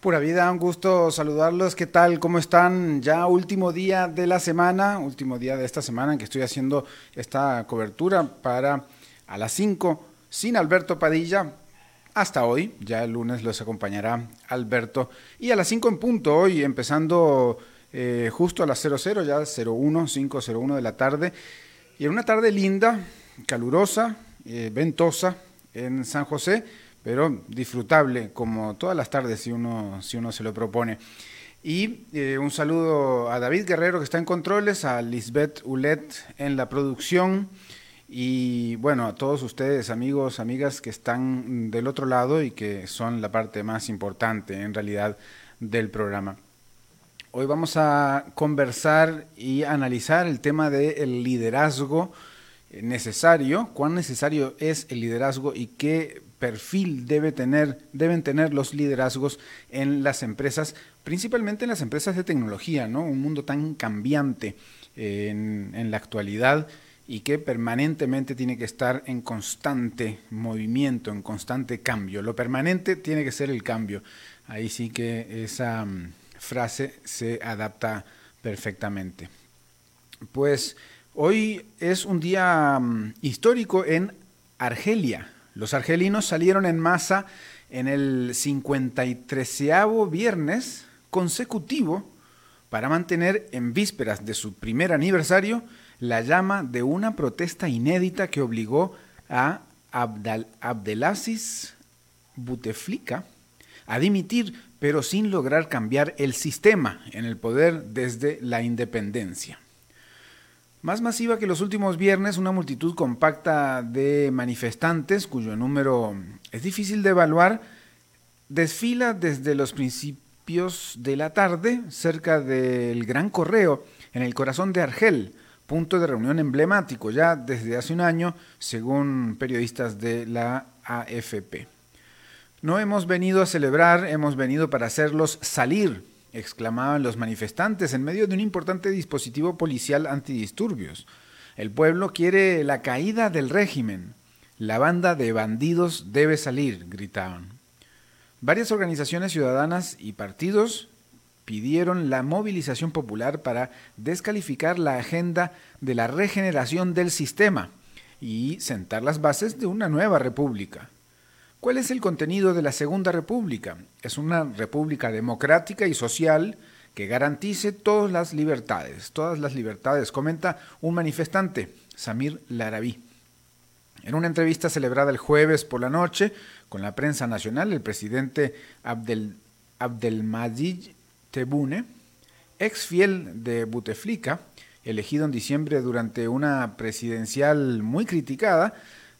Pura vida, un gusto saludarlos. ¿Qué tal? ¿Cómo están? Ya último día de la semana, último día de esta semana en que estoy haciendo esta cobertura para A las 5 sin Alberto Padilla. Hasta hoy, ya el lunes los acompañará Alberto. Y a las 5 en punto hoy, empezando justo a las 00, ya 5:01 de la tarde. Y en una tarde linda, calurosa, ventosa en San José, pero disfrutable como todas las tardes si uno se lo propone. Y un saludo a David Guerrero, que está en controles, a Lisbeth Ulet en la producción, y bueno, a todos ustedes, amigos, amigas, que están del otro lado y que son la parte más importante en realidad del programa. Hoy vamos a conversar y analizar el tema del liderazgo necesario, cuán necesario es el liderazgo y qué perfil deben tener los liderazgos en las empresas, principalmente en las empresas de tecnología, ¿no? Un mundo tan cambiante en la actualidad y que permanentemente tiene que estar en constante movimiento, en constante cambio. Lo permanente tiene que ser el cambio. Ahí sí que esa frase se adapta perfectamente. Pues hoy es un día histórico en Argelia. Los argelinos salieron en masa en el 53º viernes consecutivo para mantener, en vísperas de su primer aniversario, la llama de una protesta inédita que obligó a Abdelaziz Bouteflika a dimitir, pero sin lograr cambiar el sistema en el poder desde la independencia. Más masiva que los últimos viernes, una multitud compacta de manifestantes, cuyo número es difícil de evaluar, desfila desde los principios de la tarde cerca del Gran Correo, en el corazón de Argel, punto de reunión emblemático ya desde hace un año, según periodistas de la AFP. No hemos venido a celebrar, hemos venido para hacerlos salir, exclamaban los manifestantes en medio de un importante dispositivo policial antidisturbios. El pueblo quiere la caída del régimen. La banda de bandidos debe salir, gritaban. Varias organizaciones ciudadanas y partidos pidieron la movilización popular para descalificar la agenda de la regeneración del sistema y sentar las bases de una nueva república. ¿Cuál es el contenido de la Segunda República? Es una república democrática y social que garantice todas las libertades, comenta un manifestante, Samir Larabí. En una entrevista celebrada el jueves por la noche con la prensa nacional, el presidente Abdelmadjid Tebboune, ex fiel de Bouteflika, elegido en diciembre durante una presidencial muy criticada,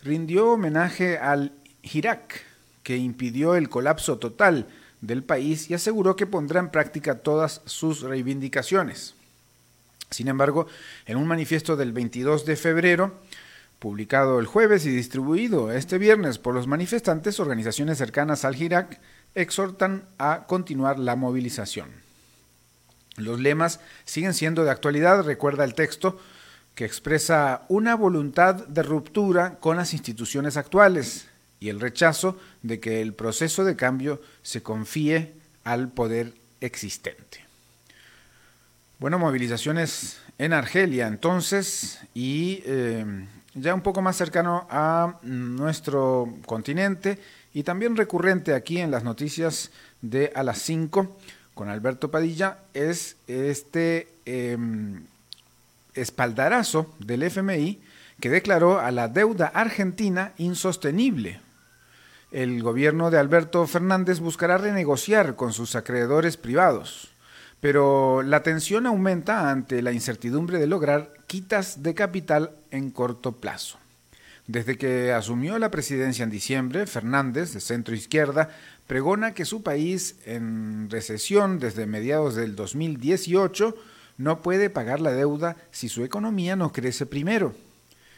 rindió homenaje al Hirak, que impidió el colapso total del país y aseguró que pondrá en práctica todas sus reivindicaciones. Sin embargo, en un manifiesto del 22 de febrero, publicado el jueves y distribuido este viernes por los manifestantes, organizaciones cercanas al Hirak exhortan a continuar la movilización. Los lemas siguen siendo de actualidad, recuerda el texto, que expresa una voluntad de ruptura con las instituciones actuales y el rechazo de que el proceso de cambio se confíe al poder existente. Bueno, movilizaciones en Argelia entonces, y ya un poco más cercano a nuestro continente y también recurrente aquí en las noticias de A las 5 con Alberto Padilla, es este espaldarazo del FMI, que declaró a la deuda argentina insostenible. El gobierno de Alberto Fernández buscará renegociar con sus acreedores privados, pero la tensión aumenta ante la incertidumbre de lograr quitas de capital en corto plazo. Desde que asumió la presidencia en diciembre, Fernández, de centro izquierda, pregona que su país, en recesión desde mediados del 2018, no puede pagar la deuda si su economía no crece primero.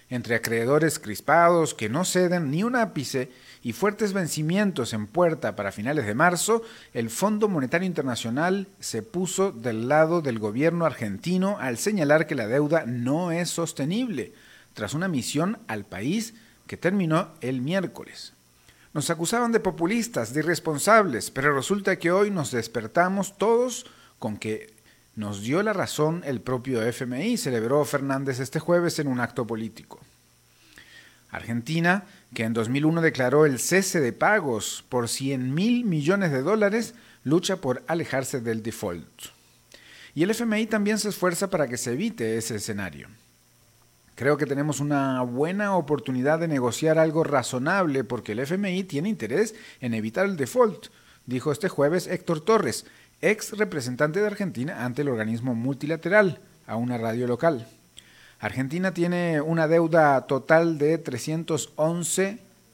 Entre acreedores crispados que no ceden ni un ápice y fuertes vencimientos en puerta para finales de marzo, el Fondo Monetario Internacional se puso del lado del gobierno argentino al señalar que la deuda no es sostenible, tras una misión al país que terminó el miércoles. Nos acusaban de populistas, de irresponsables, pero resulta que hoy nos despertamos todos con que nos dio la razón el propio FMI, celebró Fernández este jueves en un acto político. Argentina, que en 2001 declaró el cese de pagos por $100 mil millones, lucha por alejarse del default. Y el FMI también se esfuerza para que se evite ese escenario. Creo que tenemos una buena oportunidad de negociar algo razonable porque el FMI tiene interés en evitar el default, dijo este jueves Héctor Torres, ex representante de Argentina ante el organismo multilateral, a una radio local. Argentina tiene una deuda total de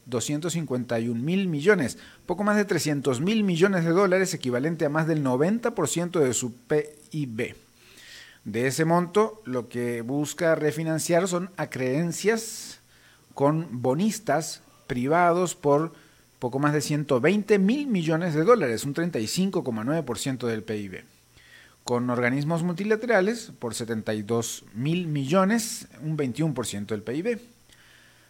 251 mil millones, poco más de $300 mil millones, equivalente a más del 90% de su PIB. De ese monto, lo que busca refinanciar son acreencias con bonistas privados por poco más de $120 mil millones, un 35,9% del PIB. Con organismos multilaterales por $72 mil millones, un 21% del PIB.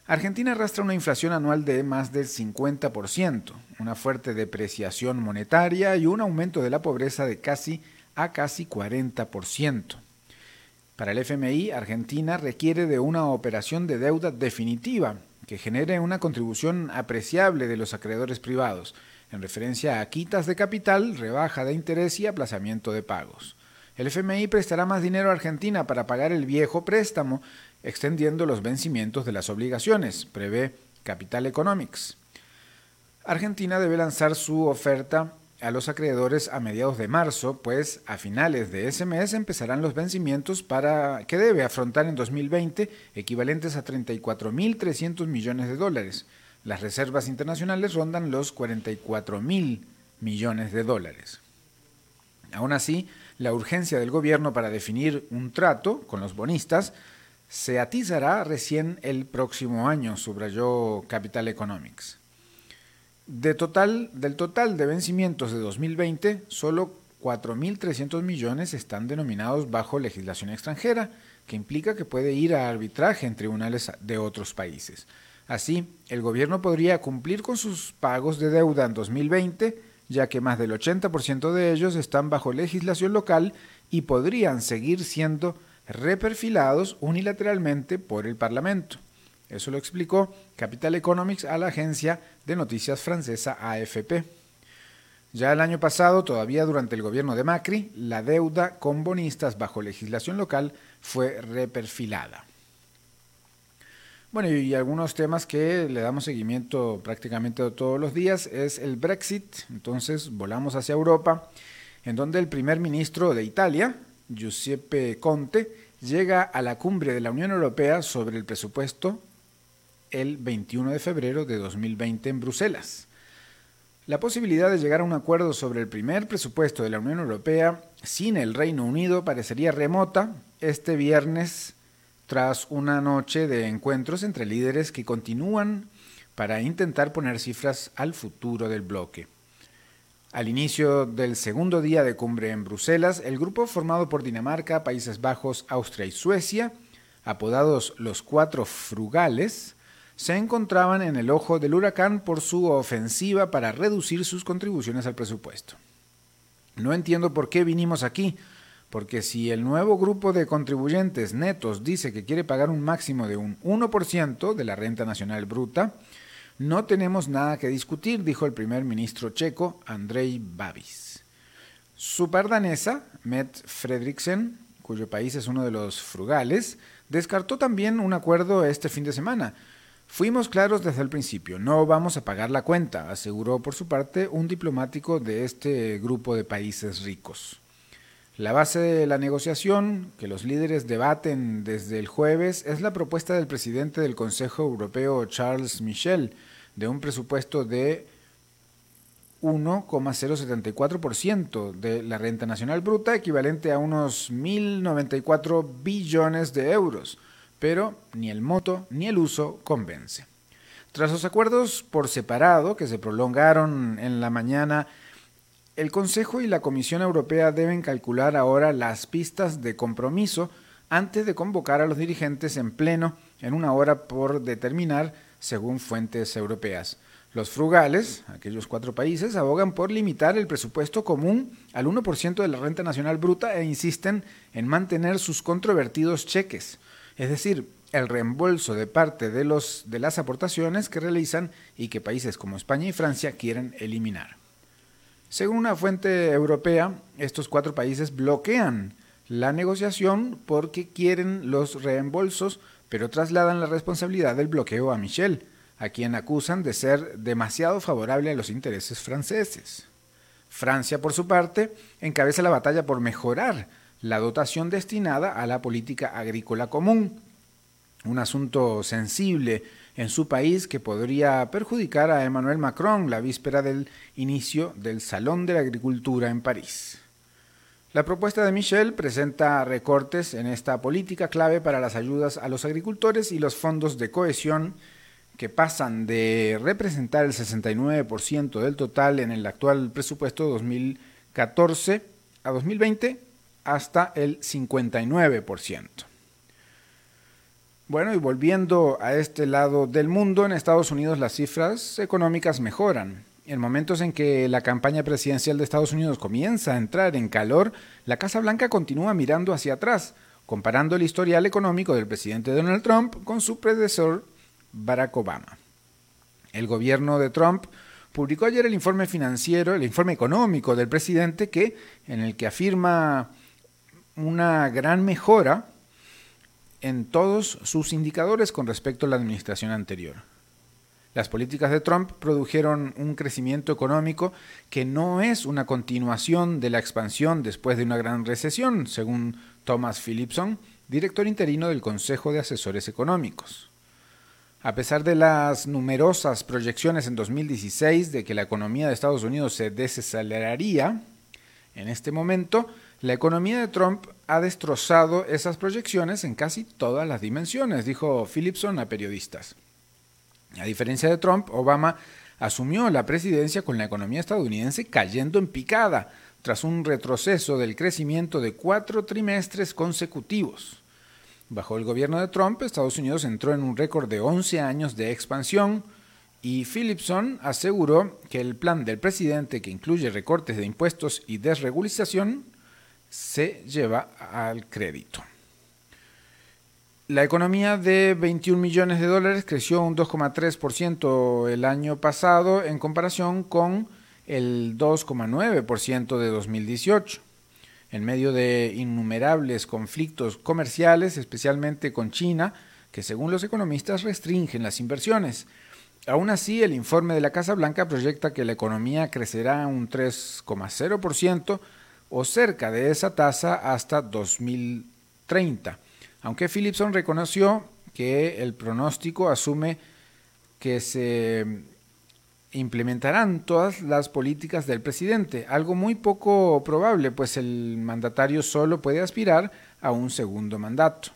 Argentina arrastra una inflación anual de más del 50%, una fuerte depreciación monetaria y un aumento de la pobreza de casi 40%. Para el FMI, Argentina requiere de una operación de deuda definitiva que genere una contribución apreciable de los acreedores privados, en referencia a quitas de capital, rebaja de interés y aplazamiento de pagos. El FMI prestará más dinero a Argentina para pagar el viejo préstamo, extendiendo los vencimientos de las obligaciones, prevé Capital Economics. Argentina debe lanzar su oferta a los acreedores a mediados de marzo, pues a finales de ese mes empezarán los vencimientos que debe afrontar en 2020, equivalentes a $34 mil 300 millones. Las reservas internacionales rondan los $44 mil millones. Aún así, la urgencia del gobierno para definir un trato con los bonistas se atizará recién el próximo año, subrayó Capital Economics. Del total de vencimientos de 2020, solo 4.300 millones están denominados bajo legislación extranjera, que implica que puede ir a arbitraje en tribunales de otros países. Así, el gobierno podría cumplir con sus pagos de deuda en 2020, ya que más del 80% de ellos están bajo legislación local y podrían seguir siendo reperfilados unilateralmente por el Parlamento. Eso lo explicó Capital Economics a la agencia de noticias francesa AFP. Ya el año pasado, todavía durante el gobierno de Macri, la deuda con bonistas bajo legislación local fue reperfilada. Bueno, y algunos temas que le damos seguimiento prácticamente todos los días es el Brexit. Entonces volamos hacia Europa, en donde el primer ministro de Italia, Giuseppe Conte, llega a la cumbre de la Unión Europea sobre el presupuesto el 21 de febrero de 2020 en Bruselas. La posibilidad de llegar a un acuerdo sobre el primer presupuesto de la Unión Europea sin el Reino Unido parecería remota este viernes, tras una noche de encuentros entre líderes que continúan para intentar poner cifras al futuro del bloque. Al inicio del segundo día de cumbre en Bruselas, el grupo formado por Dinamarca, Países Bajos, Austria y Suecia, apodados los Cuatro Frugales, se encontraban en el ojo del huracán por su ofensiva para reducir sus contribuciones al presupuesto. No entiendo por qué vinimos aquí, porque si el nuevo grupo de contribuyentes netos dice que quiere pagar un máximo de un 1% de la renta nacional bruta, no tenemos nada que discutir, dijo el primer ministro checo, Andrej Babis. Su par danesa, Mette Frederiksen, cuyo país es uno de los frugales, descartó también un acuerdo este fin de semana. Fuimos claros desde el principio, no vamos a pagar la cuenta, aseguró por su parte un diplomático de este grupo de países ricos. La base de la negociación que los líderes debaten desde el jueves es la propuesta del presidente del Consejo Europeo, Charles Michel, de un presupuesto de 1,074% de la renta nacional bruta, equivalente a unos 1.094 billones de euros, pero ni el moto ni el uso convence. Tras los acuerdos por separado que se prolongaron en la mañana, el Consejo y la Comisión Europea deben calcular ahora las pistas de compromiso antes de convocar a los dirigentes en pleno en una hora por determinar, según fuentes europeas. Los frugales, aquellos 4 países, abogan por limitar el presupuesto común al 1% de la renta nacional bruta e insisten en mantener sus controvertidos cheques, es decir, el reembolso de parte de las aportaciones que realizan y que países como España y Francia quieren eliminar. Según una fuente europea, estos 4 países bloquean la negociación porque quieren los reembolsos, pero trasladan la responsabilidad del bloqueo a Michel, a quien acusan de ser demasiado favorable a los intereses franceses. Francia, por su parte, encabeza la batalla por mejorar la dotación destinada a la política agrícola común, un asunto sensible en su país que podría perjudicar a Emmanuel Macron la víspera del inicio del Salón de la Agricultura en París. La propuesta de Michel presenta recortes en esta política clave para las ayudas a los agricultores y los fondos de cohesión, que pasan de representar el 69% del total en el actual presupuesto 2014 a 2020 hasta el 59%. Bueno, y volviendo a este lado del mundo, en Estados Unidos las cifras económicas mejoran. En momentos en que la campaña presidencial de Estados Unidos comienza a entrar en calor, la Casa Blanca continúa mirando hacia atrás, comparando el historial económico del presidente Donald Trump con su predecesor Barack Obama. El gobierno de Trump publicó ayer el informe económico del presidente, en el que afirma una gran mejora en todos sus indicadores con respecto a la administración anterior. Las políticas de Trump produjeron un crecimiento económico que no es una continuación de la expansión después de una gran recesión, según Thomas Philipson, director interino del Consejo de Asesores Económicos. A pesar de las numerosas proyecciones en 2016 de que la economía de Estados Unidos se desaceleraría, en este momento la economía de Trump ha destrozado esas proyecciones en casi todas las dimensiones, dijo Philipson a periodistas. A diferencia de Trump, Obama asumió la presidencia con la economía estadounidense cayendo en picada tras un retroceso del crecimiento de 4 trimestres consecutivos. Bajo el gobierno de Trump, Estados Unidos entró en un récord de 11 años de expansión y Philipson aseguró que el plan del presidente, que incluye recortes de impuestos y desregulación, se lleva al crédito. La economía de $21 millones creció un 2,3% el año pasado en comparación con el 2,9% de 2018. En medio de innumerables conflictos comerciales, especialmente con China, que según los economistas restringen las inversiones. Aún así, el informe de la Casa Blanca proyecta que la economía crecerá un 3,0% o cerca de esa tasa hasta 2030. Aunque Philipson reconoció que el pronóstico asume que se implementarán todas las políticas del presidente, algo muy poco probable, pues el mandatario solo puede aspirar a un segundo mandato.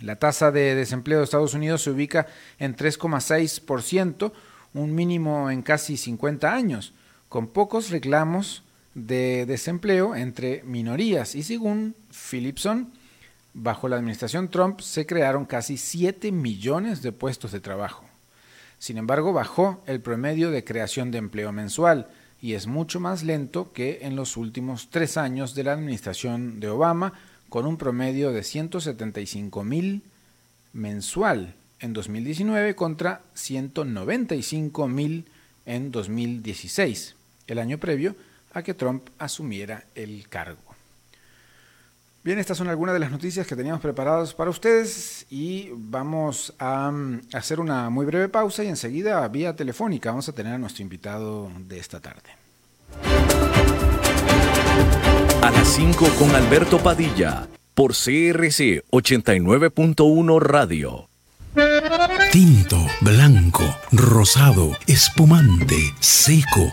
La tasa de desempleo de Estados Unidos se ubica en 3,6%, un mínimo en casi 50 años, con pocos reclamos de desempleo entre minorías, y según Philipson, bajo la administración Trump se crearon casi 7 millones de puestos de trabajo. Sin embargo, bajó el promedio de creación de empleo mensual y es mucho más lento que en los últimos 3 años de la administración de Obama, con un promedio de 175.000 mensual en 2019 contra 195.000 en 2016, el año previo a que Trump asumiera el cargo. Bien, estas son algunas de las noticias que teníamos preparadas para ustedes y vamos a hacer una muy breve pausa y enseguida vía telefónica vamos a tener a nuestro invitado de esta tarde. A las 5 con Alberto Padilla por CRC 89.1 Radio. Tinto, blanco, rosado, espumante, seco,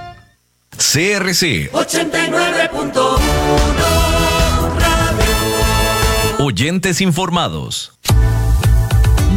CRC 89.1 Radio. Oyentes informados.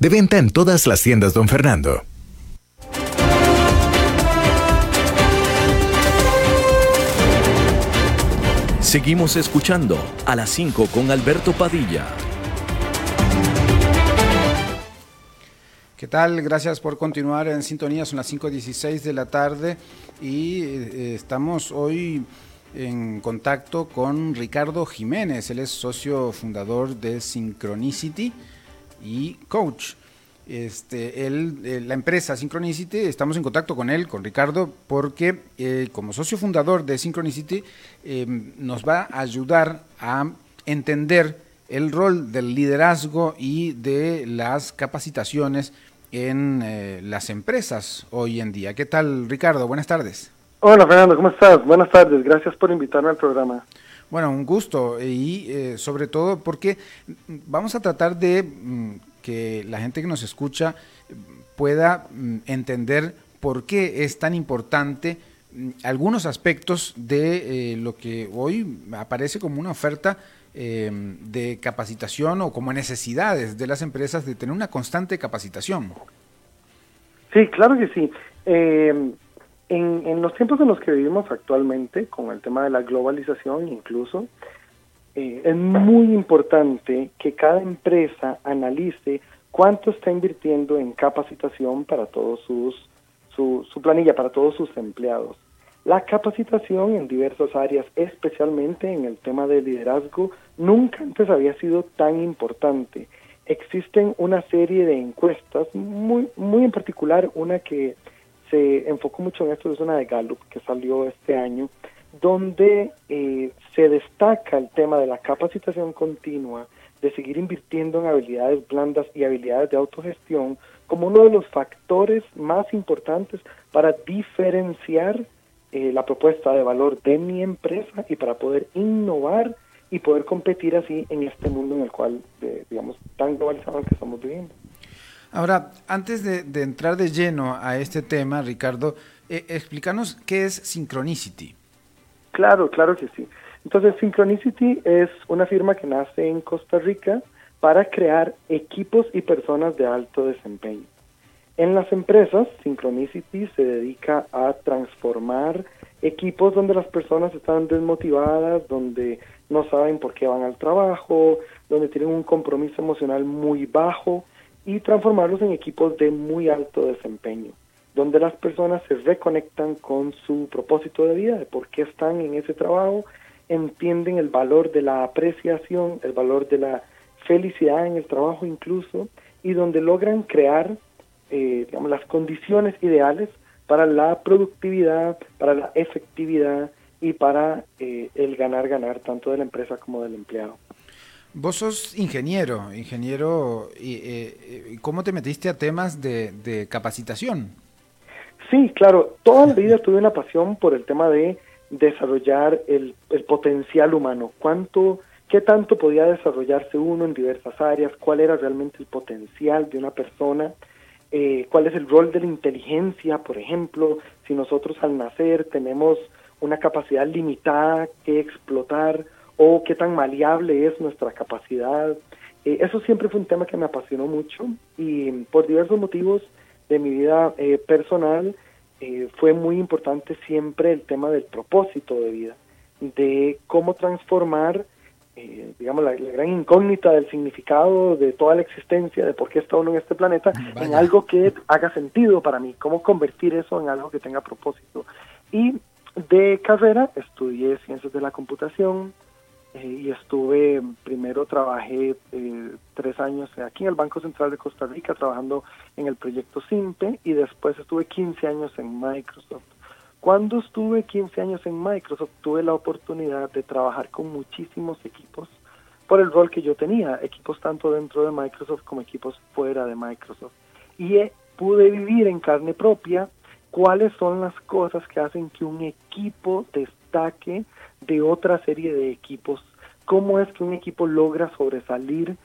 De venta en todas las tiendas Don Fernando. Seguimos escuchando a las 5 con Alberto Padilla. ¿Qué tal? Gracias por continuar en sintonía. Son las 5:16 de la tarde y estamos hoy en contacto con Ricardo Jiménez. Él es socio fundador de Synchronicity y coach. La empresa Synchronicity, estamos en contacto con él, con Ricardo, porque como socio fundador de Synchronicity nos va a ayudar a entender el rol del liderazgo y de las capacitaciones en las empresas hoy en día. ¿Qué tal, Ricardo? Buenas tardes. Hola, Fernando, ¿cómo estás? Buenas tardes, gracias por invitarme al programa. Bueno, un gusto y sobre todo porque vamos a tratar de que la gente que nos escucha pueda entender por qué es tan importante algunos aspectos de lo que hoy aparece como una oferta de capacitación o como necesidades de las empresas de tener una constante capacitación. Sí, claro que sí. En los tiempos en los que vivimos actualmente, con el tema de la globalización incluso, es muy importante que cada empresa analice cuánto está invirtiendo en capacitación para todos su planilla, para todos sus empleados. La capacitación en diversas áreas, especialmente en el tema de liderazgo, nunca antes había sido tan importante. Existen una serie de encuestas, muy en particular una que se enfocó mucho en esto, es una de Gallup que salió este año, donde se destaca el tema de la capacitación continua, de seguir invirtiendo en habilidades blandas y habilidades de autogestión como uno de los factores más importantes para diferenciar la propuesta de valor de mi empresa y para poder innovar y poder competir así en este mundo en el cual, tan globalizado que estamos viviendo. Ahora, antes de entrar de lleno a este tema, Ricardo, explícanos qué es Synchronicity. Claro que sí. Entonces, Synchronicity es una firma que nace en Costa Rica para crear equipos y personas de alto desempeño. En las empresas, Synchronicity se dedica a transformar equipos donde las personas están desmotivadas, donde no saben por qué van al trabajo, donde tienen un compromiso emocional muy bajo, y transformarlos en equipos de muy alto desempeño, donde las personas se reconectan con su propósito de vida, de por qué están en ese trabajo, entienden el valor de la apreciación, el valor de la felicidad en el trabajo incluso, y donde logran crear las condiciones ideales para la productividad, para la efectividad y para el ganar, tanto de la empresa como del empleado. Vos sos ingeniero, ¿cómo te metiste a temas de capacitación? Sí, claro, toda la vida tuve una pasión por el tema de desarrollar el potencial humano. ¿Qué tanto podía desarrollarse uno en diversas áreas? ¿Cuál era realmente el potencial de una persona? ¿Cuál es el rol de la inteligencia, por ejemplo? Si nosotros al nacer tenemos una capacidad limitada que explotar, o qué tan maleable es nuestra capacidad. Eso siempre fue un tema que me apasionó mucho y por diversos motivos de mi vida personal fue muy importante siempre el tema del propósito de vida, de cómo transformar, digamos, la gran incógnita del significado de toda la existencia, de por qué está uno en este planeta, en algo que haga sentido para mí, cómo convertir eso en algo que tenga propósito. Y de carrera estudié Ciencias de la Computación, y estuve, primero trabajé 3 años aquí en el Banco Central de Costa Rica trabajando en el proyecto SIMPE, y después estuve 15 años en Microsoft. Cuando estuve 15 años en Microsoft tuve la oportunidad de trabajar con muchísimos equipos por el rol que yo tenía, equipos tanto dentro de Microsoft como equipos fuera de Microsoft, y pude vivir en carne propia cuáles son las cosas que hacen que un equipo destaque de otra serie de equipos, cómo es que un equipo logra sobresalir,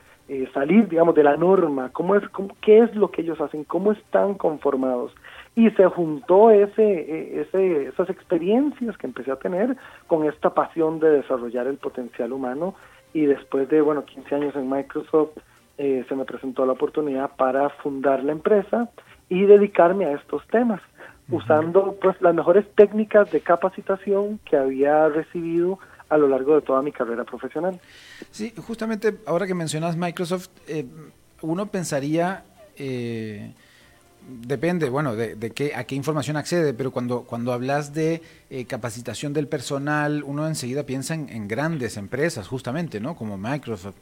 salir, digamos, de la norma, qué es lo que ellos hacen, cómo están conformados. Y se juntó esas experiencias que empecé a tener con esta pasión de desarrollar el potencial humano, y después de 15 años en Microsoft se me presentó la oportunidad para fundar la empresa y dedicarme a estos temas, usando pues las mejores técnicas de capacitación que había recibido a lo largo de toda mi carrera profesional. Sí, justamente ahora que mencionas Microsoft, uno pensaría, depende, a qué información accede, pero cuando hablas de capacitación del personal, uno enseguida piensa en grandes empresas, justamente, ¿no? Como Microsoft,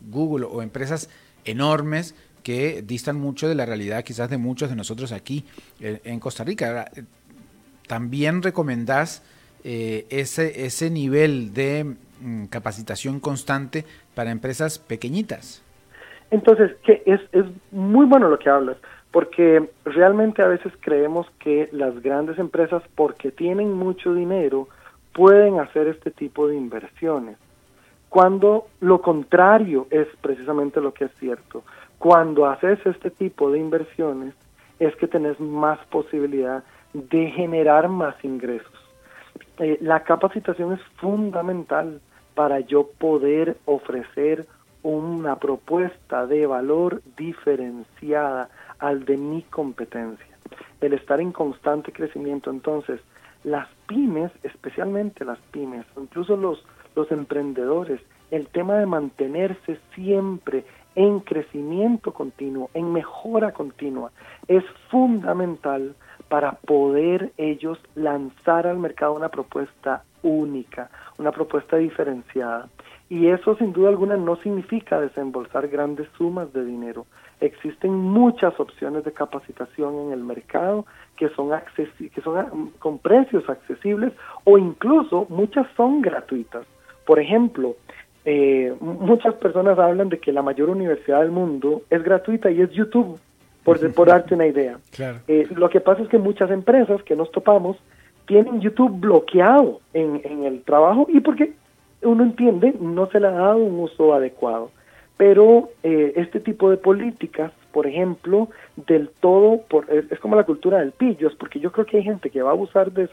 Google, o empresas enormes que distan mucho de la realidad quizás de muchos de nosotros aquí en Costa Rica. ¿También recomendás ese nivel de capacitación constante para empresas pequeñitas? Entonces, que es muy bueno lo que hablas, porque realmente a veces creemos que las grandes empresas, porque tienen mucho dinero, pueden hacer este tipo de inversiones, cuando lo contrario es precisamente lo que es cierto. Cuando haces este tipo de inversiones es que tenés más posibilidad de generar más ingresos. La capacitación es fundamental para yo poder ofrecer una propuesta de valor diferenciada al de mi competencia. El estar en constante crecimiento, entonces, las pymes, especialmente las pymes, incluso los emprendedores, el tema de mantenerse siempre en crecimiento continuo, en mejora continua, es fundamental para poder ellos lanzar al mercado una propuesta única, una propuesta diferenciada. Y eso, sin duda alguna, no significa desembolsar grandes sumas de dinero. Existen muchas opciones de capacitación en el mercado que son con precios accesibles, o incluso muchas son gratuitas. Por ejemplo, muchas personas hablan de que la mayor universidad del mundo es gratuita y es YouTube, por darte una idea. Claro. Lo que pasa es que muchas empresas que nos topamos tienen YouTube bloqueado en el trabajo, y porque uno entiende, no se le ha dado un uso adecuado. Pero este tipo de políticas, por ejemplo, es como la cultura del pillo, es porque yo creo que hay gente que va a abusar de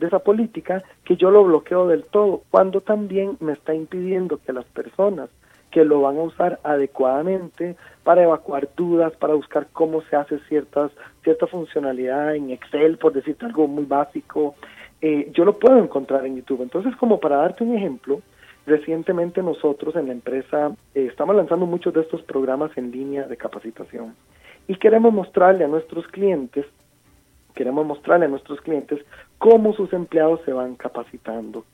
esa política, que yo lo bloqueo del todo, cuando también me está impidiendo que las personas que lo van a usar adecuadamente para evacuar dudas, para buscar cómo se hace cierta funcionalidad en Excel, por decirte algo muy básico, yo lo puedo encontrar en YouTube. Entonces, como para darte un ejemplo, recientemente nosotros en la empresa estamos lanzando muchos de estos programas en línea de capacitación, y queremos mostrarle a nuestros clientes cómo sus empleados se van capacitando,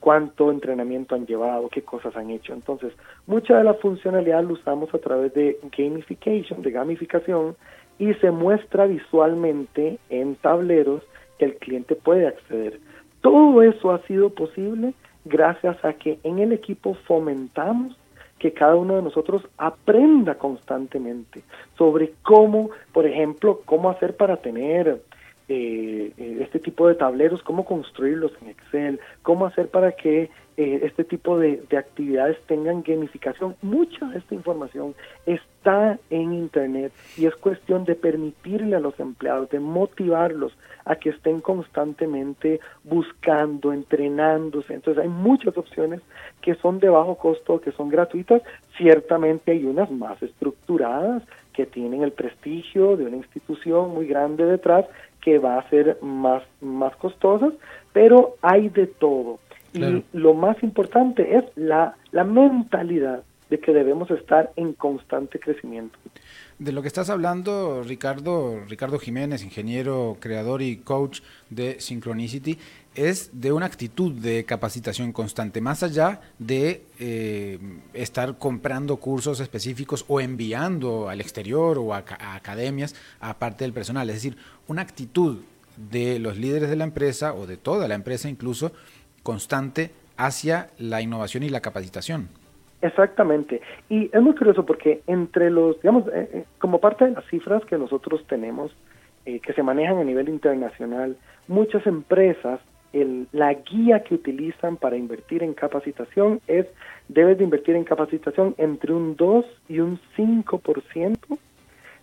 cuánto entrenamiento han llevado, qué cosas han hecho. Entonces, mucha de la funcionalidad la usamos a través de gamificación, y se muestra visualmente en tableros que el cliente puede acceder. Todo eso ha sido posible gracias a que en el equipo fomentamos que cada uno de nosotros aprenda constantemente sobre cómo, por ejemplo, cómo hacer para tener este tipo de tableros, cómo construirlos en Excel, cómo hacer para que este tipo de actividades tengan gamificación. Mucha de esta información está en Internet y es cuestión de permitirle a los empleados, de motivarlos a que estén constantemente buscando, entrenándose. Entonces hay muchas opciones que son de bajo costo, que son gratuitas. Ciertamente hay unas más estructuradas que tienen el prestigio de una institución muy grande detrás, que va a ser más costosas, pero hay de todo. Claro. Y lo más importante es la mentalidad de que debemos estar en constante crecimiento. De lo que estás hablando, Ricardo Jiménez, ingeniero, creador y coach de Synchronicity, es de una actitud de capacitación constante, más allá de estar comprando cursos específicos o enviando al exterior o a academias a parte del personal. Es decir, una actitud de los líderes de la empresa o de toda la empresa incluso, constante hacia la innovación y la capacitación. Exactamente, y es muy curioso porque entre los, digamos, como parte de las cifras que nosotros tenemos, que se manejan a nivel internacional, muchas empresas, la guía que utilizan para invertir en capacitación es, debes de invertir en capacitación entre un 2 y un 5%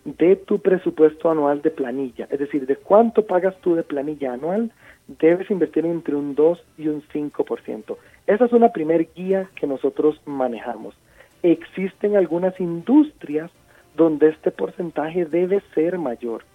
de tu presupuesto anual de planilla, es decir, de cuánto pagas tú de planilla anual, debes invertir entre un 2 y un 5%. Esa es una primer guía que nosotros manejamos. Existen algunas industrias donde este porcentaje debe ser mayor,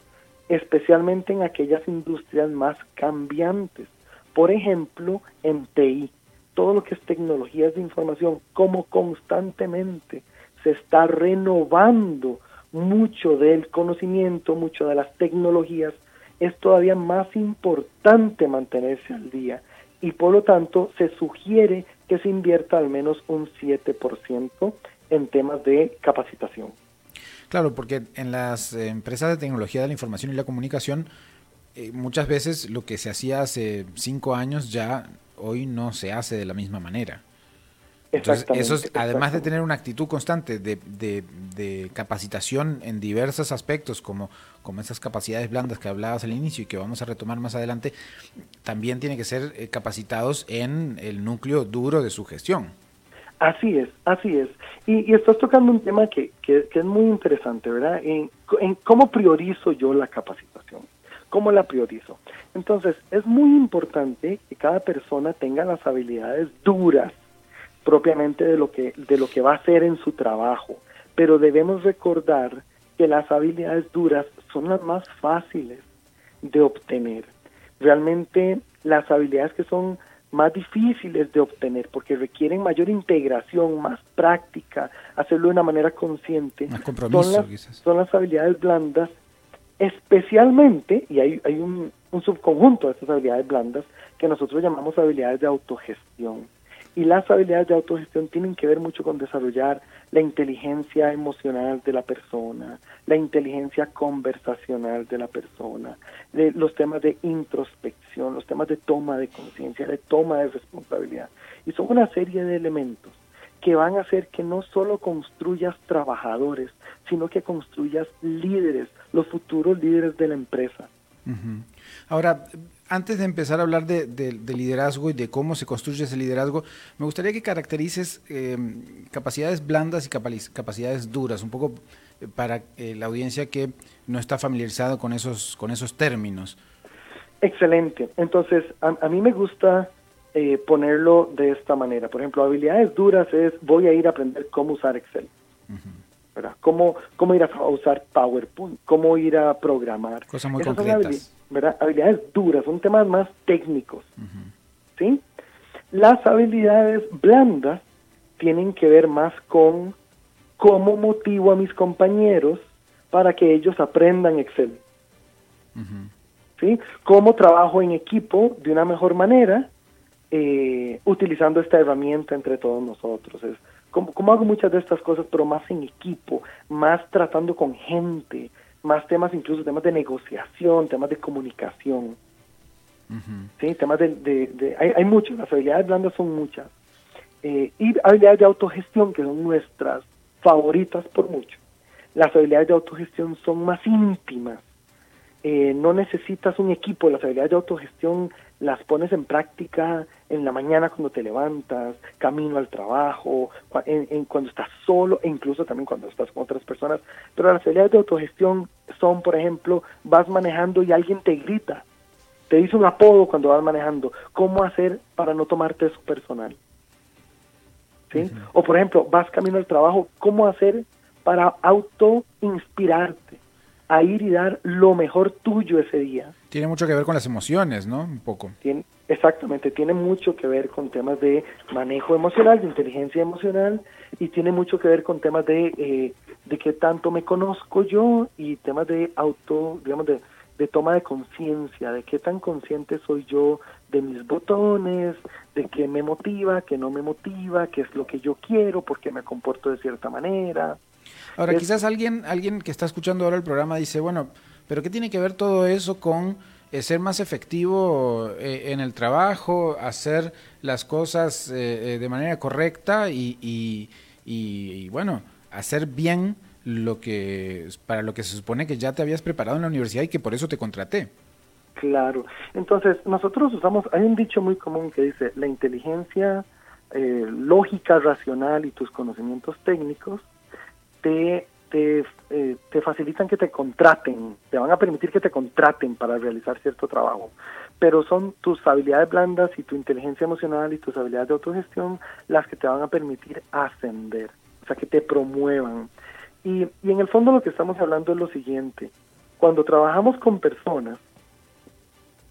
especialmente en aquellas industrias más cambiantes. Por ejemplo, en TI, todo lo que es tecnologías de información, como constantemente se está renovando mucho del conocimiento, mucho de las tecnologías, es todavía más importante mantenerse al día y por lo tanto se sugiere que se invierta al menos un 7% en temas de capacitación. Claro, porque en las empresas de tecnología de la información y la comunicación muchas veces lo que se hacía hace 5 años ya hoy no se hace de la misma manera. Entonces, eso es, además de tener una actitud constante de capacitación en diversos aspectos, como esas capacidades blandas que hablabas al inicio y que vamos a retomar más adelante, también tiene que ser capacitados en el núcleo duro de su gestión. Así es. Y estás tocando un tema que es muy interesante, ¿verdad? En cómo priorizo yo la capacitación. ¿Cómo la priorizo? Entonces, es muy importante que cada persona tenga las habilidades duras propiamente de lo que va a hacer en su trabajo, pero debemos recordar que las habilidades duras son las más fáciles de obtener. Realmente las habilidades que son más difíciles de obtener porque requieren mayor integración, más práctica, hacerlo de una manera consciente, más compromiso, son las habilidades blandas, especialmente, y hay un subconjunto de estas habilidades blandas que nosotros llamamos habilidades de autogestión. Y las habilidades de autogestión tienen que ver mucho con desarrollar la inteligencia emocional de la persona, la inteligencia conversacional de la persona, los temas de introspección, los temas de toma de conciencia, de toma de responsabilidad. Y son una serie de elementos que van a hacer que no solo construyas trabajadores, sino que construyas líderes, los futuros líderes de la empresa. Uh-huh. Ahora, antes de empezar a hablar de liderazgo y de cómo se construye ese liderazgo, me gustaría que caracterices capacidades blandas y capacidades duras, un poco para la audiencia que no está familiarizada con esos términos. Excelente. Entonces, a mí me gusta ponerlo de esta manera. Por ejemplo, habilidades duras es voy a ir a aprender cómo usar Excel. Uh-huh. ¿Verdad? Cómo ir a usar PowerPoint, cómo ir a programar. Cosas muy concretas. ¿Verdad? Habilidades duras, son temas más técnicos. Uh-huh. ¿Sí? Las habilidades blandas tienen que ver más con cómo motivo a mis compañeros para que ellos aprendan Excel. Uh-huh. ¿Sí? Cómo trabajo en equipo de una mejor manera utilizando esta herramienta entre todos nosotros. Es como hago muchas de estas cosas, pero más en equipo, más tratando con gente, más temas, incluso temas de negociación, temas de comunicación. Uh-huh. Sí, temas de hay muchas, las habilidades blandas son muchas. Y habilidades de autogestión, que son nuestras favoritas por mucho. Las habilidades de autogestión son más íntimas, no necesitas un equipo, las habilidades de autogestión las pones en práctica en la mañana cuando te levantas, camino al trabajo, cuando estás solo e incluso también cuando estás con otras personas. Pero las habilidades de autogestión son, por ejemplo, vas manejando y alguien te grita, te dice un apodo cuando vas manejando. ¿Cómo hacer para no tomarte eso personal? ¿Sí? Uh-huh. O, por ejemplo, vas camino al trabajo, ¿cómo hacer para autoinspirarte a ir y dar lo mejor tuyo ese día? Tiene mucho que ver con las emociones, ¿no? Un poco. Exactamente, tiene mucho que ver con temas de manejo emocional, de inteligencia emocional, y tiene mucho que ver con temas de qué tanto me conozco yo, y temas de digamos, de toma de conciencia, de qué tan consciente soy yo de mis botones, de qué me motiva, qué no me motiva, qué es lo que yo quiero, por qué me comporto de cierta manera. Ahora, quizás alguien que está escuchando ahora el programa dice, bueno, ¿pero qué tiene que ver todo eso con ser más efectivo en el trabajo, hacer las cosas de manera correcta y bueno, hacer bien lo que para lo que se supone que ya te habías preparado en la universidad y que por eso te contraté? Claro. Entonces, nosotros hay un dicho muy común que dice, la inteligencia lógica, racional y tus conocimientos técnicos te facilitan que te contraten, te van a permitir que te contraten para realizar cierto trabajo, pero son tus habilidades blandas y tu inteligencia emocional y tus habilidades de autogestión las que te van a permitir ascender, o sea, que te promuevan. Y en el fondo lo que estamos hablando es lo siguiente: cuando trabajamos con personas,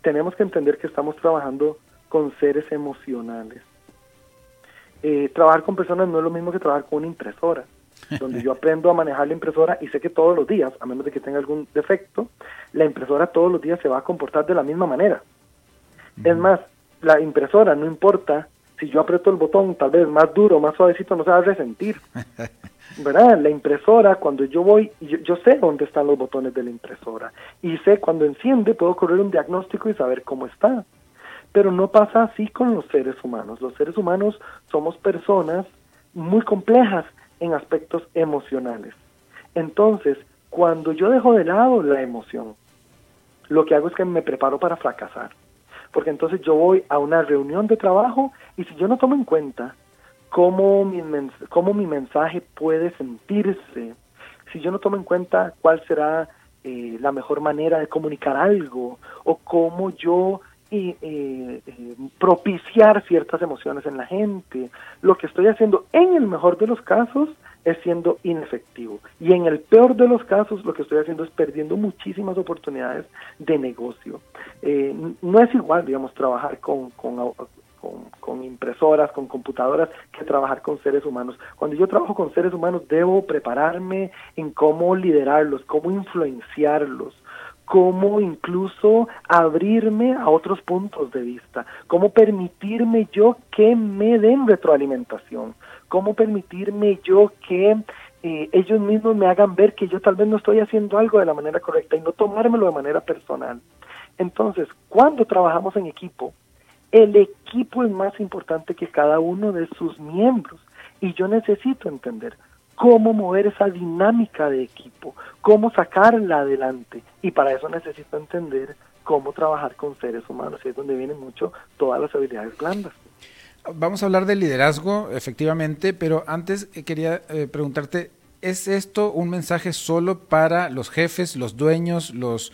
tenemos que entender que estamos trabajando con seres emocionales. Trabajar con personas no es lo mismo que trabajar con una impresora, donde yo aprendo a manejar la impresora y sé que todos los días, a menos de que tenga algún defecto, la impresora todos los días se va a comportar de la misma manera. Uh-huh. Es más, la impresora, no importa si yo aprieto el botón tal vez más duro, más suavecito, no se va a resentir, ¿verdad? La impresora, cuando yo voy, yo sé dónde están los botones de la impresora y sé cuando enciende, puedo correr un diagnóstico y saber cómo está. Pero no pasa así con los seres humanos. Los seres humanos somos personas muy complejas en aspectos emocionales. Entonces, cuando yo dejo de lado la emoción, lo que hago es que me preparo para fracasar, porque entonces yo voy a una reunión de trabajo y si yo no tomo en cuenta cómo mi mensaje puede sentirse, si yo no tomo en cuenta cuál será la mejor manera de comunicar algo o cómo yo propiciar ciertas emociones en la gente, lo que estoy haciendo en el mejor de los casos es siendo inefectivo, y en el peor de los casos lo que estoy haciendo es perdiendo muchísimas oportunidades de negocio. No es igual, digamos, trabajar con impresoras, con computadoras, que trabajar con seres humanos. Cuando yo trabajo con seres humanos debo prepararme en cómo liderarlos, cómo influenciarlos, cómo incluso abrirme a otros puntos de vista, cómo permitirme yo que me den retroalimentación, cómo permitirme yo que ellos mismos me hagan ver que yo tal vez no estoy haciendo algo de la manera correcta y no tomármelo de manera personal. Entonces, cuando trabajamos en equipo, el equipo es más importante que cada uno de sus miembros, y yo necesito entender cómo mover esa dinámica de equipo, cómo sacarla adelante. Y para eso necesito entender cómo trabajar con seres humanos, y es donde vienen mucho todas las habilidades blandas. Vamos a hablar de liderazgo, efectivamente, pero antes quería preguntarte, ¿es esto un mensaje solo para los jefes, los dueños, los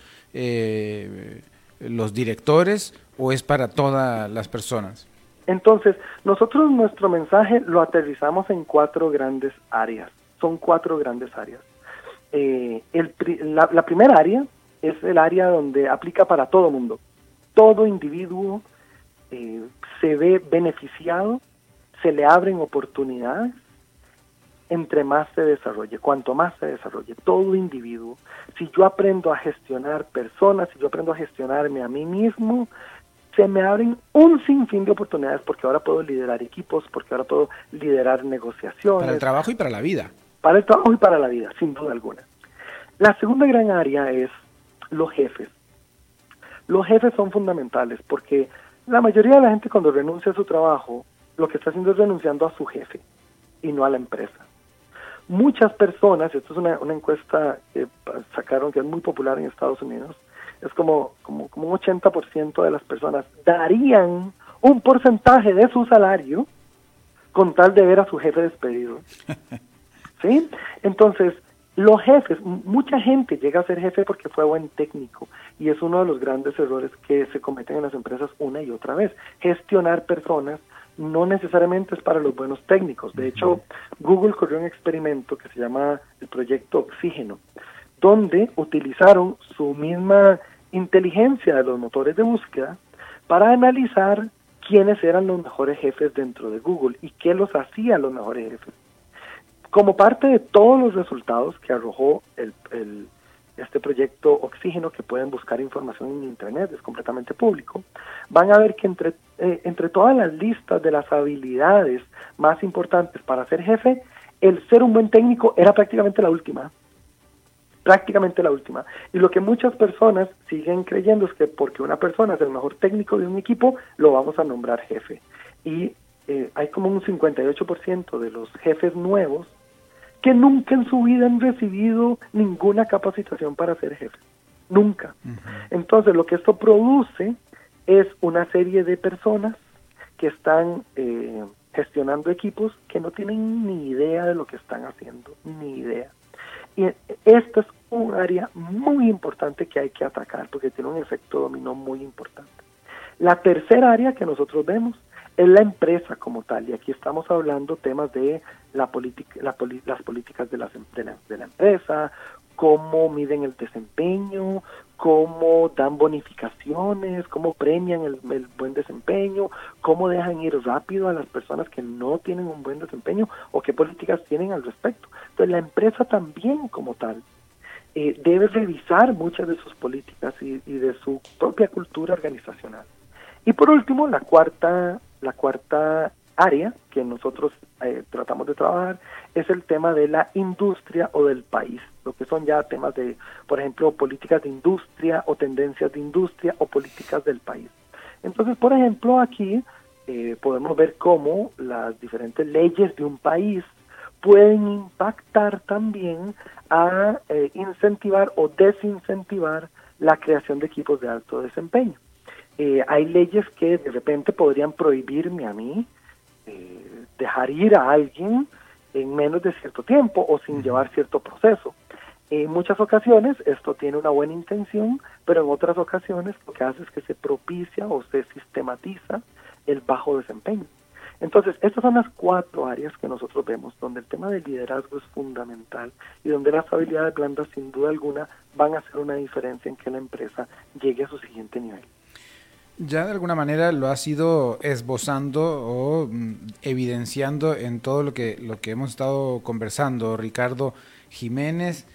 directores, o es para todas las personas? Entonces, nosotros nuestro mensaje lo aterrizamos en cuatro grandes áreas. Son cuatro grandes áreas. La primera área es el área donde aplica para todo mundo. Todo individuo se ve beneficiado, se le abren oportunidades entre más se desarrolle, cuanto más se desarrolle, todo individuo. Si yo aprendo a gestionar personas, si yo aprendo a gestionarme a mí mismo, se me abren un sinfín de oportunidades, porque ahora puedo liderar equipos, porque ahora puedo liderar negociaciones. Para el trabajo y para la vida. Para el trabajo y para la vida, sin duda alguna. La segunda gran área es los jefes. Los jefes son fundamentales porque la mayoría de la gente, cuando renuncia a su trabajo, lo que está haciendo es renunciando a su jefe y no a la empresa. Muchas personas, esto es una encuesta que sacaron que es muy popular en Estados Unidos, es como un 80% de las personas darían un porcentaje de su salario con tal de ver a su jefe despedido. ¿Sí? Entonces, los jefes, mucha gente llega a ser jefe porque fue buen técnico, y es uno de los grandes errores que se cometen en las empresas una y otra vez. Gestionar personas no necesariamente es para los buenos técnicos. De hecho, Google corrió un experimento que se llama el proyecto Oxígeno, donde utilizaron su misma inteligencia de los motores de búsqueda para analizar quiénes eran los mejores jefes dentro de Google y qué los hacía los mejores jefes. Como parte de todos los resultados que arrojó este proyecto Oxígeno, que pueden buscar información en internet, es completamente público, van a ver que entre todas las listas de las habilidades más importantes para ser jefe, el ser un buen técnico era prácticamente la última. Y lo que muchas personas siguen creyendo es que porque una persona es el mejor técnico de un equipo, lo vamos a nombrar jefe. Y hay como un 58% de los jefes nuevos que nunca en su vida han recibido ninguna capacitación para ser jefe. Nunca. Uh-huh. Entonces, lo que esto produce es una serie de personas que están gestionando equipos que no tienen ni idea de lo que están haciendo, ni idea. Y esta es un área muy importante que hay que atacar porque tiene un efecto dominó muy importante. La tercera área que nosotros vemos es la empresa como tal, y aquí estamos hablando temas de las políticas de la empresa, cómo miden el desempeño, cómo dan bonificaciones, cómo premian el buen desempeño, cómo dejan ir rápido a las personas que no tienen un buen desempeño o qué políticas tienen al respecto. Entonces la empresa también como tal debe revisar muchas de sus políticas y de su propia cultura organizacional. Y por último, la cuarta área que nosotros tratamos de trabajar es el tema de la industria o del país, lo que son ya temas de, por ejemplo, políticas de industria o tendencias de industria o políticas del país. Entonces, por ejemplo, aquí podemos ver cómo las diferentes leyes de un país pueden impactar también a incentivar o desincentivar la creación de equipos de alto desempeño. Hay leyes que de repente podrían prohibirme a mí dejar ir a alguien en menos de cierto tiempo o sin llevar cierto proceso. En muchas ocasiones esto tiene una buena intención, pero en otras ocasiones lo que hace es que se propicia o se sistematiza el bajo desempeño. Entonces, estas son las cuatro áreas que nosotros vemos, donde el tema del liderazgo es fundamental y donde las habilidades blandas, sin duda alguna, van a hacer una diferencia en que la empresa llegue a su siguiente nivel. Ya de alguna manera lo has ido esbozando o evidenciando en todo lo que hemos estado conversando. Ricardo Jiménez,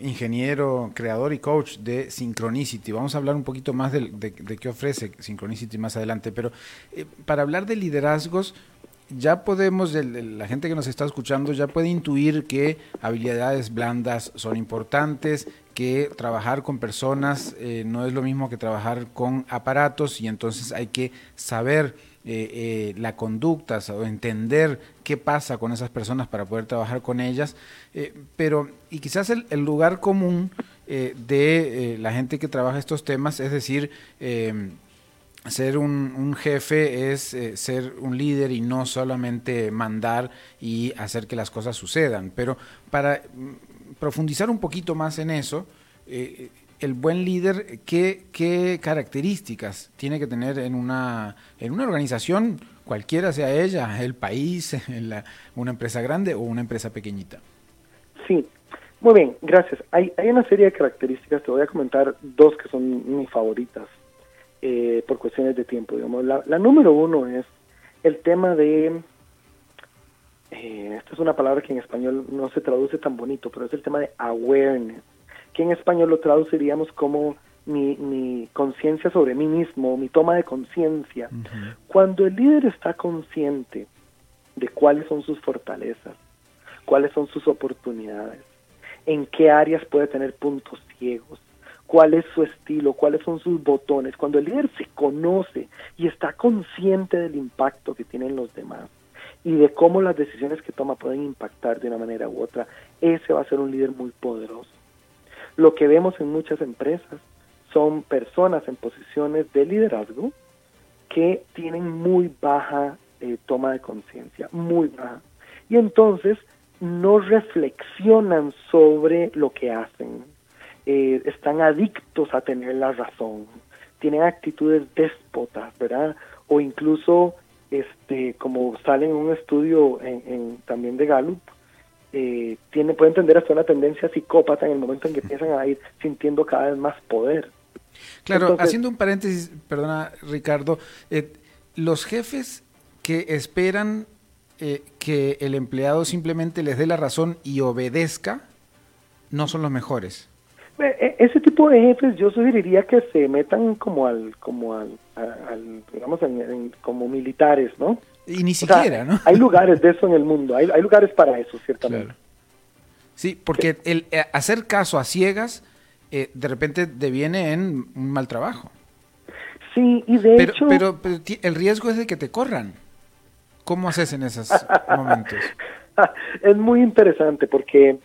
ingeniero, creador y coach de Synchronicity. Vamos a hablar un poquito más de qué ofrece Synchronicity más adelante, pero para hablar de liderazgos, ya podemos, la gente que nos está escuchando ya puede intuir que habilidades blandas son importantes, que trabajar con personas no es lo mismo que trabajar con aparatos, y entonces hay que saber la conducta o entender qué pasa con esas personas para poder trabajar con ellas, pero y quizás el lugar común de la gente que trabaja estos temas, es decir, ser un jefe es ser un líder y no solamente mandar y hacer que las cosas sucedan. Pero para profundizar un poquito más en eso, el buen líder, ¿qué características tiene que tener en una organización, cualquiera sea ella, el país, una empresa grande o una empresa pequeñita? Sí, muy bien, gracias. Hay una serie de características, te voy a comentar dos que son mis favoritas. Por cuestiones de tiempo, digamos. La número uno es el tema de, esta es una palabra que en español no se traduce tan bonito, pero es el tema de awareness, que en español lo traduciríamos como mi conciencia sobre mí mismo, mi toma de conciencia. Uh-huh. Cuando el líder está consciente de cuáles son sus fortalezas, cuáles son sus oportunidades, en qué áreas puede tener puntos ciegos, cuál es su estilo, cuáles son sus botones. Cuando el líder se conoce y está consciente del impacto que tienen los demás y de cómo las decisiones que toma pueden impactar de una manera u otra, ese va a ser un líder muy poderoso. Lo que vemos en muchas empresas son personas en posiciones de liderazgo que tienen muy baja toma de conciencia, muy baja. Y entonces no reflexionan sobre lo que hacen. Están adictos a tener la razón. Tienen actitudes déspotas, ¿verdad? O incluso, como sale en un estudio también de Gallup, pueden tender hasta una tendencia psicópata en el momento en que empiezan a ir sintiendo cada vez más poder. Claro. Entonces, haciendo un paréntesis, perdona Ricardo, los jefes que esperan que el empleado simplemente les dé la razón y obedezca, no son los mejores. Ese tipo de jefes yo sugeriría que se metan como militares, ¿no? Y ni siquiera, o sea, ¿no? Hay lugares de eso en el mundo, hay lugares para eso, ciertamente. Claro. Sí, porque sí. El hacer caso a ciegas de repente deviene en un mal trabajo. Sí, y de hecho... Pero el riesgo es de que te corran. ¿Cómo haces en esos momentos? Es muy interesante porque...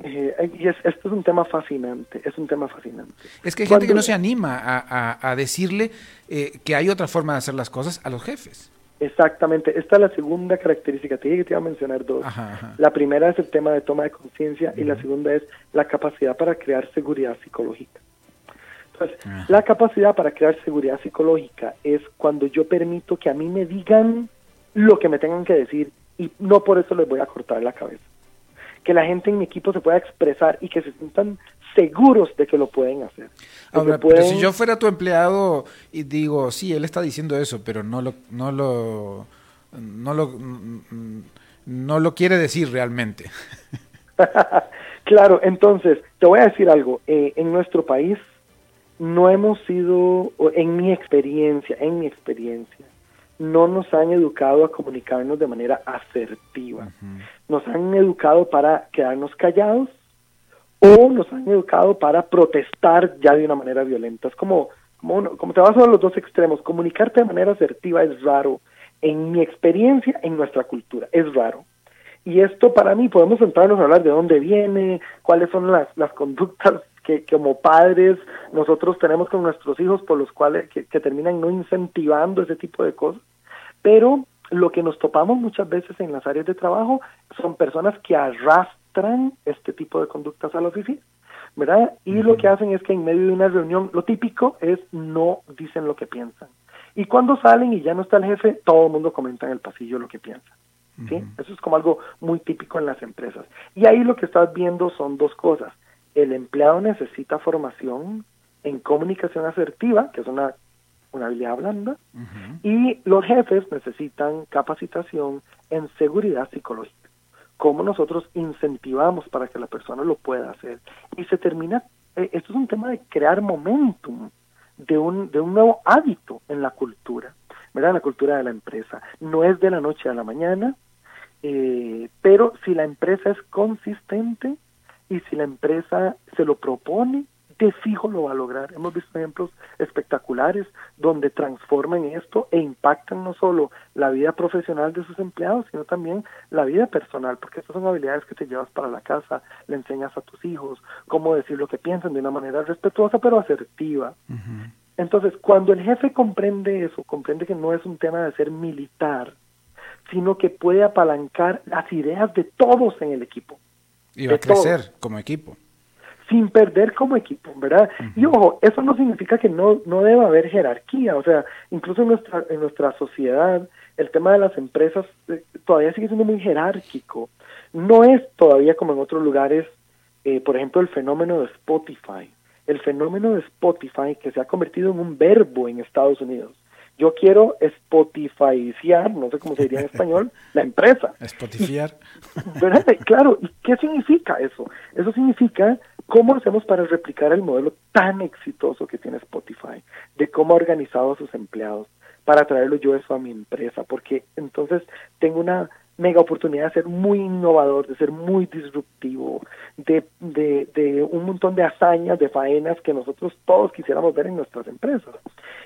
esto es un tema fascinante, Es que hay gente que no se anima a decirle que hay otra forma de hacer las cosas a los jefes. Exactamente, esta es la segunda característica, te dije que te iba a mencionar dos. Ajá. La primera es el tema de toma de conciencia y la segunda es la capacidad para crear seguridad psicológica. Entonces, la capacidad para crear seguridad psicológica es cuando yo permito que a mí me digan lo que me tengan que decir y no por eso les voy a cortar la cabeza. Que la gente en mi equipo se pueda expresar y que se sientan seguros de que lo pueden hacer. Ahora, pero si yo fuera tu empleado y digo, sí, él está diciendo eso, pero no lo quiere decir realmente. Claro, entonces, te voy a decir algo. En nuestro país no hemos sido, en mi experiencia, no nos han educado a comunicarnos de manera asertiva. Uh-huh. Nos han educado para quedarnos callados o nos han educado para protestar ya de una manera violenta. Es como te vas a los dos extremos. Comunicarte de manera asertiva es raro. En mi experiencia, en nuestra cultura, es raro. Y esto para mí, podemos sentarnos a hablar de dónde viene, cuáles son las conductas que como padres nosotros tenemos con nuestros hijos por los cuales que terminan no incentivando ese tipo de cosas, pero lo que nos topamos muchas veces en las áreas de trabajo son personas que arrastran este tipo de conductas a la oficina, ¿verdad? Y lo que hacen es que en medio de una reunión, lo típico es no dicen lo que piensan. Y cuando salen y ya no está el jefe, todo el mundo comenta en el pasillo lo que piensan. ¿Sí? Uh-huh. Eso es como algo muy típico en las empresas. Y ahí lo que estás viendo son dos cosas. El empleado necesita formación en comunicación asertiva, que es una habilidad blanda, uh-huh. y los jefes necesitan capacitación en seguridad psicológica. Cómo nosotros incentivamos para que la persona lo pueda hacer. Y se termina, esto es un tema de crear momentum, de un nuevo hábito en la cultura, ¿verdad? En la cultura de la empresa. No es de la noche a la mañana, pero si la empresa es consistente, y si la empresa se lo propone, de fijo lo va a lograr. Hemos visto ejemplos espectaculares donde transforman esto e impactan no solo la vida profesional de sus empleados, sino también la vida personal, porque estas son habilidades que te llevas para la casa, le enseñas a tus hijos cómo decir lo que piensan de una manera respetuosa pero asertiva. Uh-huh. Entonces, cuando el jefe comprende eso, comprende que no es un tema de ser militar, sino que puede apalancar las ideas de todos en el equipo. Y va a crecer todo, como equipo. Sin perder como equipo, ¿verdad? Uh-huh. Y ojo, eso no significa que no deba haber jerarquía. O sea, incluso en nuestra sociedad, el tema de las empresas todavía sigue siendo muy jerárquico. No es todavía como en otros lugares, por ejemplo, el fenómeno de Spotify. El fenómeno de Spotify que se ha convertido en un verbo en Estados Unidos. Yo quiero spotifyiciar, no sé cómo se diría en español, la empresa. Spotifyar. ¿Verdad? Claro, ¿y qué significa eso? Eso significa cómo hacemos para replicar el modelo tan exitoso que tiene Spotify, de cómo ha organizado a sus empleados, para traerlo yo eso a mi empresa, porque entonces tengo una mega oportunidad de ser muy innovador, de ser muy disruptivo, de un montón de hazañas, de faenas que nosotros todos quisiéramos ver en nuestras empresas.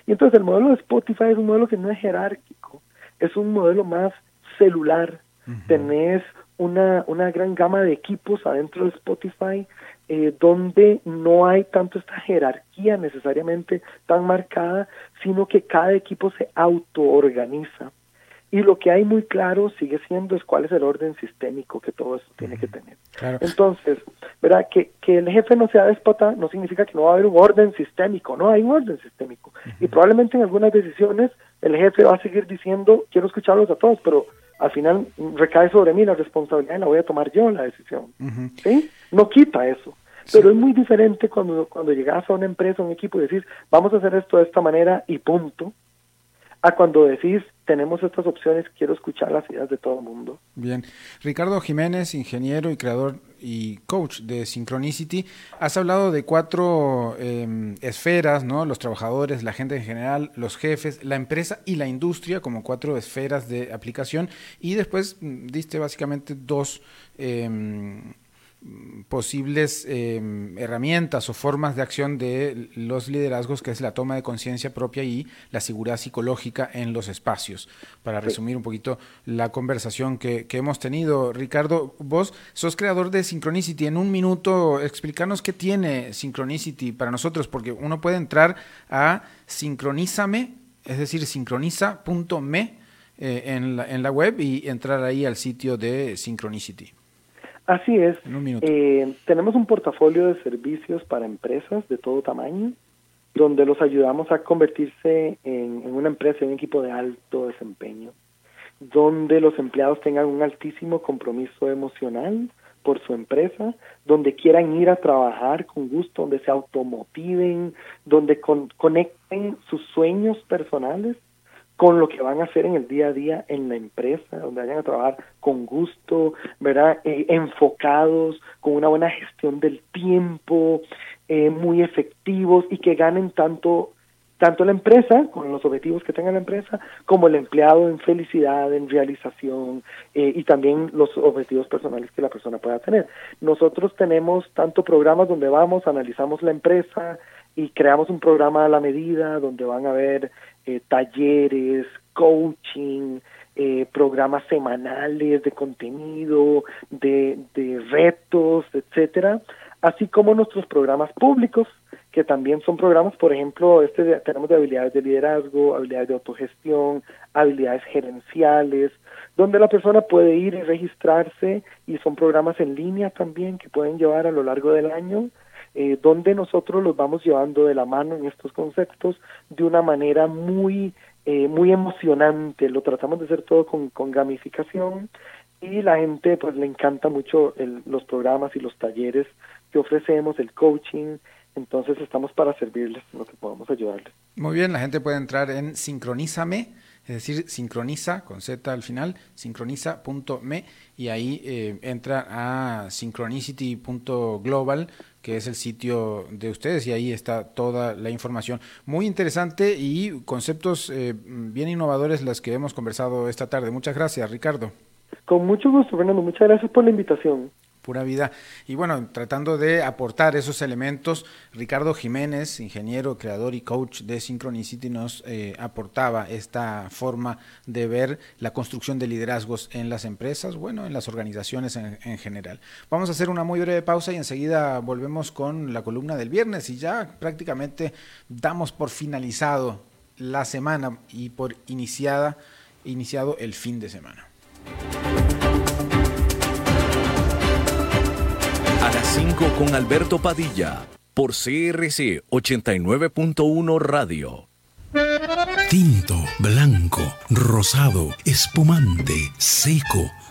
Y entonces el modelo de Spotify es un modelo que no es jerárquico, es un modelo más celular. Uh-huh. Tenés una gran gama de equipos adentro de Spotify, donde no hay tanto esta jerarquía necesariamente tan marcada, sino que cada equipo se autoorganiza. Y lo que hay muy claro sigue siendo es cuál es el orden sistémico que todo esto tiene que tener. Claro. Entonces, ¿verdad? Que el jefe no sea déspota no significa que no va a haber un orden sistémico. No hay un orden sistémico. Uh-huh. Y probablemente en algunas decisiones el jefe va a seguir diciendo, quiero escucharlos a todos, pero al final recae sobre mí la responsabilidad y la voy a tomar yo la decisión. Uh-huh. ¿Sí? No quita eso. Pero sí. Es muy diferente cuando llegas a una empresa, a un equipo y decís, vamos a hacer esto de esta manera y punto, a cuando decís, tenemos estas opciones, quiero escuchar las ideas de todo el mundo. Bien. Ricardo Jiménez, ingeniero y creador y coach de Synchronicity, has hablado de 4 esferas, ¿no? Los trabajadores, la gente en general, los jefes, la empresa y la industria, como 4 esferas de aplicación, y después diste básicamente 2 posibles herramientas o formas de acción de los liderazgos, que es la toma de conciencia propia y la seguridad psicológica en los espacios. Para resumir un poquito la conversación que hemos tenido, Ricardo, vos sos creador de Synchronicity. En un minuto, explícanos qué tiene Synchronicity para nosotros, porque uno puede entrar a sincronízame, es decir, sincroniza.me en la web y entrar ahí al sitio de Synchronicity. Así es. Tenemos un portafolio de servicios para empresas de todo tamaño, donde los ayudamos a convertirse en una empresa, en un equipo de alto desempeño, donde los empleados tengan un altísimo compromiso emocional por su empresa, donde quieran ir a trabajar con gusto, donde se automotiven, donde conecten sus sueños personales con lo que van a hacer en el día a día en la empresa, donde vayan a trabajar con gusto, ¿verdad? Enfocados, con una buena gestión del tiempo, muy efectivos, y que ganen tanto la empresa, con los objetivos que tenga la empresa, como el empleado en felicidad, en realización, y también los objetivos personales que la persona pueda tener. Nosotros tenemos tanto programas donde vamos, analizamos la empresa y creamos un programa a la medida donde van a haber talleres, coaching, programas semanales de contenido, de retos, etcétera, así como nuestros programas públicos, que también son programas, por ejemplo, tenemos de habilidades de liderazgo, habilidades de autogestión, habilidades gerenciales, donde la persona puede ir y registrarse, y son programas en línea también que pueden llevar a lo largo del año, donde nosotros los vamos llevando de la mano en estos conceptos de una manera muy emocionante. Lo tratamos de hacer todo con gamificación, y la gente pues le encanta mucho los programas y los talleres que ofrecemos, el coaching. Entonces estamos para servirles en lo que podamos ayudarles. Muy bien, la gente puede entrar en Sincronízame, es decir, sincroniza, con Z al final, sincroniza.me, y ahí entra a synchronicity.global, que es el sitio de ustedes, y ahí está toda la información. Muy interesante y conceptos bien innovadores los que hemos conversado esta tarde. Muchas gracias, Ricardo. Con mucho gusto, Fernando. Muchas gracias por la invitación. Pura vida. Y bueno, tratando de aportar esos elementos, Ricardo Jiménez, ingeniero, creador y coach de Synchronicity, nos aportaba esta forma de ver la construcción de liderazgos en las empresas, bueno, en las organizaciones en general. Vamos a hacer una muy breve pausa y enseguida volvemos con la columna del viernes, y ya prácticamente damos por finalizado la semana y por iniciado el fin de semana. A las 5 con Alberto Padilla, por CRC 89.1 Radio. Tinto, blanco, rosado, espumante, seco,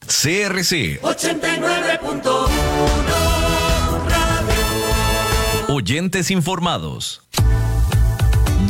CRC 89.1 Radio. Oyentes informados.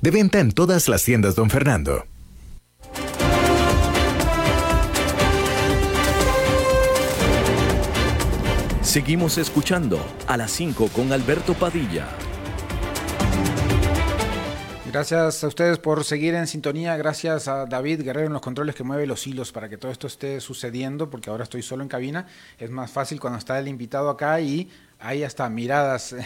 De venta en todas las tiendas Don Fernando. Seguimos escuchando a las 5 con Alberto Padilla. Gracias a ustedes por seguir en sintonía. Gracias a David Guerrero en los controles, que mueve los hilos para que todo esto esté sucediendo, porque ahora estoy solo en cabina. Es más fácil cuando está el invitado acá y hay hasta miradas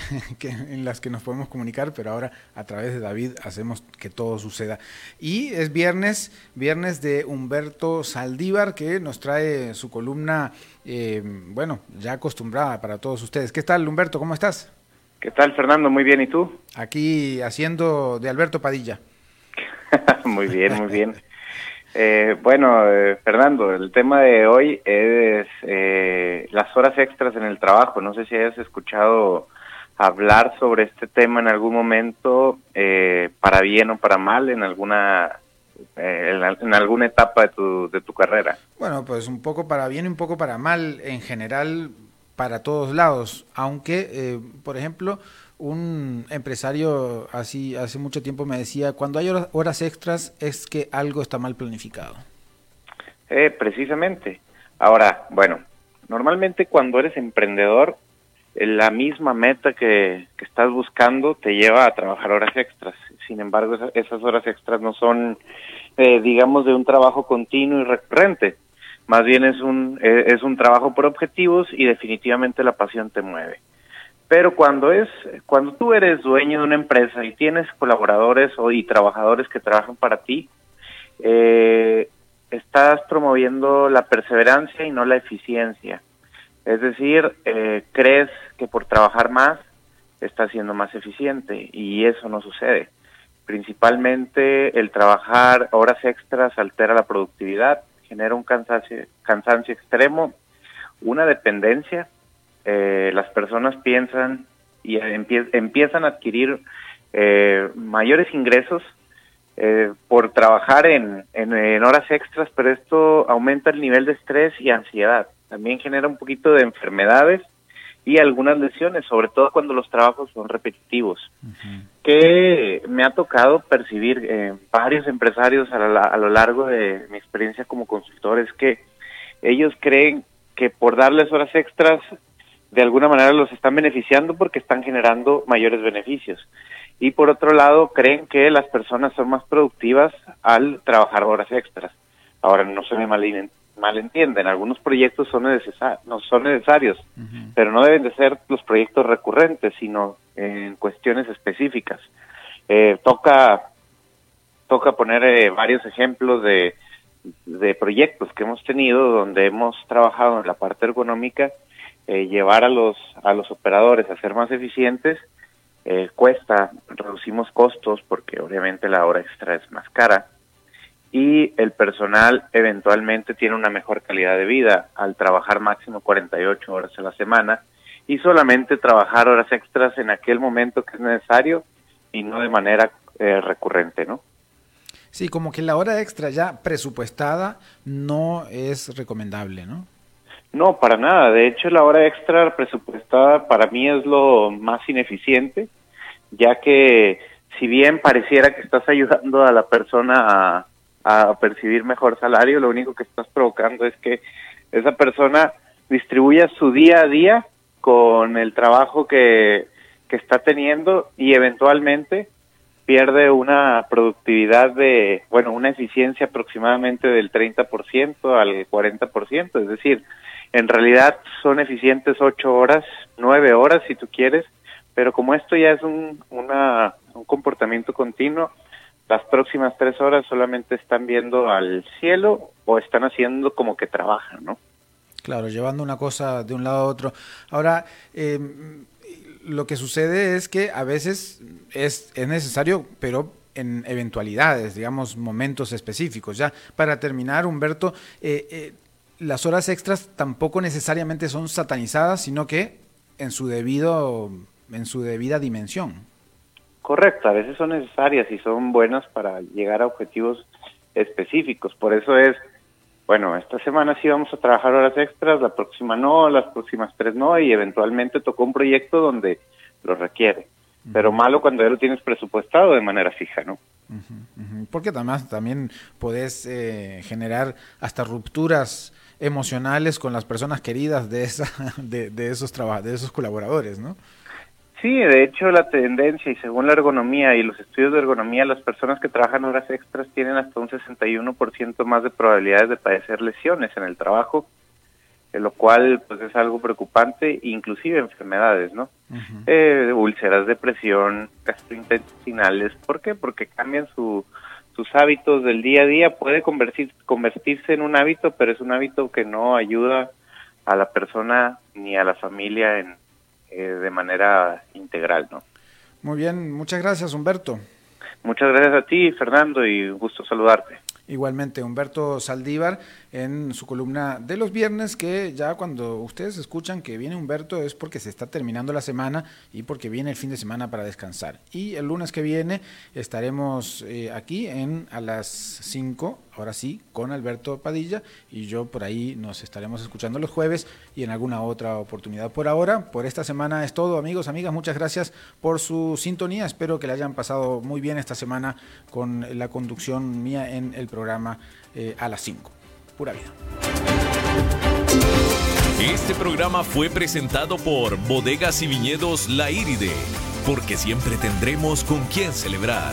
en las que nos podemos comunicar, pero ahora a través de David hacemos que todo suceda. Y es viernes de Humberto Saldívar, que nos trae su columna, ya acostumbrada para todos ustedes. ¿Qué tal, Humberto? ¿Cómo estás? ¿Qué tal, Fernando? Muy bien, ¿y tú? Aquí haciendo de Alberto Padilla. Muy bien, muy bien. Fernando, el tema de hoy es las horas extras en el trabajo. No sé si hayas escuchado hablar sobre este tema en algún momento, para bien o para mal, en alguna en alguna etapa de tu carrera. Bueno, pues un poco para bien y un poco para mal, en general, para todos lados, aunque, por ejemplo, un empresario así hace mucho tiempo me decía, cuando hay horas extras es que algo está mal planificado. Precisamente. Ahora, normalmente cuando eres emprendedor, la misma meta que estás buscando te lleva a trabajar horas extras. Sin embargo, esas horas extras no son, de un trabajo continuo y recurrente. Más bien es un trabajo por objetivos y definitivamente la pasión te mueve. Pero cuando tú eres dueño de una empresa y tienes colaboradores y trabajadores que trabajan para ti, estás promoviendo la perseverancia y no la eficiencia. Es decir, crees que por trabajar más estás siendo más eficiente, y eso no sucede. Principalmente el trabajar horas extras altera la productividad, genera un cansancio extremo, una dependencia. Las personas piensan y empiezan a adquirir mayores ingresos por trabajar en horas extras, pero esto aumenta el nivel de estrés y ansiedad. También genera un poquito de enfermedades y algunas lesiones, sobre todo cuando los trabajos son repetitivos. Uh-huh. Que me ha tocado percibir varios empresarios a lo largo de mi experiencia como consultor, es que ellos creen que por darles horas extras de alguna manera los están beneficiando porque están generando mayores beneficios. Y por otro lado, creen que las personas son más productivas al trabajar horas extras. Ahora, no se me malentienden, algunos proyectos son necesarios, uh-huh, pero no deben de ser los proyectos recurrentes, sino en cuestiones específicas. Toca poner varios ejemplos de proyectos que hemos tenido donde hemos trabajado en la parte ergonómica. Llevar a los operadores a ser más eficientes cuesta, reducimos costos porque obviamente la hora extra es más cara. Y el personal eventualmente tiene una mejor calidad de vida al trabajar máximo 48 horas a la semana y solamente trabajar horas extras en aquel momento que es necesario y no de manera recurrente, ¿no? Sí, como que la hora extra ya presupuestada no es recomendable, ¿no? No, para nada. De hecho, la hora extra presupuestada para mí es lo más ineficiente, ya que si bien pareciera que estás ayudando a la persona a percibir mejor salario, lo único que estás provocando es que esa persona distribuya su día a día con el trabajo que está teniendo y eventualmente pierde una productividad una eficiencia aproximadamente del 30% al 40%, es decir, en realidad son eficientes 8 horas, 9 horas si tú quieres, pero como esto ya es un comportamiento continuo, las próximas 3 horas solamente están viendo al cielo o están haciendo como que trabajan, ¿no? Claro, llevando una cosa de un lado a otro. Ahora, lo que sucede es que a veces es necesario, pero en eventualidades, digamos, momentos específicos. Ya para terminar, Humberto, las horas extras tampoco necesariamente son satanizadas, sino que en su debida dimensión. Correcto, a veces son necesarias y son buenas para llegar a objetivos específicos. Por eso es, bueno, esta semana sí vamos a trabajar horas extras, la próxima no, las próximas 3 no, y eventualmente tocó un proyecto donde lo requiere. Pero malo cuando ya lo tienes presupuestado de manera fija, ¿no? Porque además también podés generar hasta rupturas emocionales con las personas queridas de esos colaboradores, ¿no? Sí, de hecho la tendencia, y según la ergonomía y los estudios de ergonomía, las personas que trabajan horas extras tienen hasta un 61% más de probabilidades de padecer lesiones en el trabajo, lo cual pues es algo preocupante, inclusive enfermedades, ¿no? Úlceras, depresión, gastrointestinales. ¿Por qué? Porque cambian sus hábitos del día a día. Puede convertirse en un hábito, pero es un hábito que no ayuda a la persona ni a la familia de manera integral, ¿no? Muy bien, muchas gracias, Humberto. Muchas gracias a ti, Fernando, y un gusto saludarte. Igualmente, Humberto Saldívar en su columna de los viernes, que ya cuando ustedes escuchan que viene Humberto es porque se está terminando la semana y porque viene el fin de semana para descansar. Y el lunes que viene estaremos aquí a las 5, ahora sí, con Alberto Padilla, y yo por ahí nos estaremos escuchando los jueves y en alguna otra oportunidad. Por ahora, por esta semana es todo, amigos, amigas, muchas gracias por su sintonía. Espero que la hayan pasado muy bien esta semana con la conducción mía en el programa a las 5. Pura vida. Este programa fue presentado por Bodegas y Viñedos La Iride, porque siempre tendremos con quién celebrar.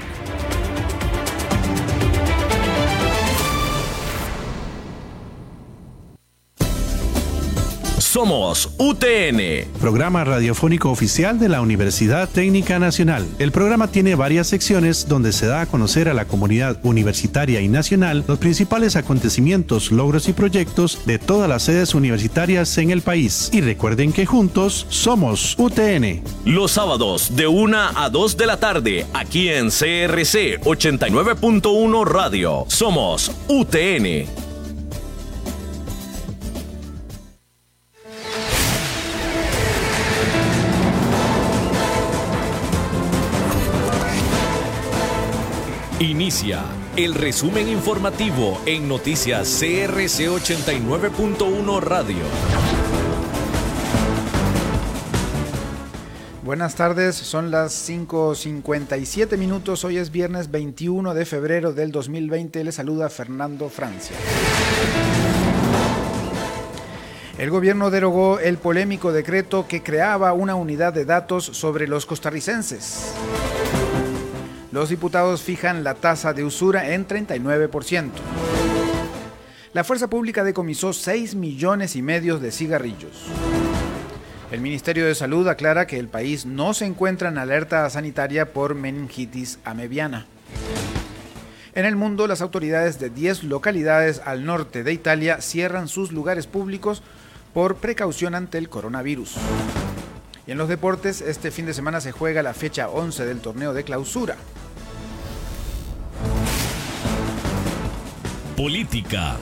Somos UTN, programa radiofónico oficial de la Universidad Técnica Nacional. El programa tiene varias secciones donde se da a conocer a la comunidad universitaria y nacional los principales acontecimientos, logros y proyectos de todas las sedes universitarias en el país. Y recuerden que juntos somos UTN. Los sábados de 1 a 2 de la tarde, aquí en CRC 89.1 Radio. Somos UTN. Inicia el resumen informativo en Noticias CRC 89.1 Radio. Buenas tardes, son las 5:57 minutos. Hoy es viernes 21 de febrero del 2020. Les saluda Fernando Francia. El gobierno derogó el polémico decreto que creaba una unidad de datos sobre los costarricenses. Los diputados fijan la tasa de usura en 39%. La Fuerza Pública decomisó 6,5 millones de cigarrillos. El Ministerio de Salud aclara que el país no se encuentra en alerta sanitaria por meningitis amebiana. En el mundo, las autoridades de 10 localidades al norte de Italia cierran sus lugares públicos por precaución ante el coronavirus. Y en los deportes, este fin de semana se juega la fecha 11 del torneo de clausura. Política.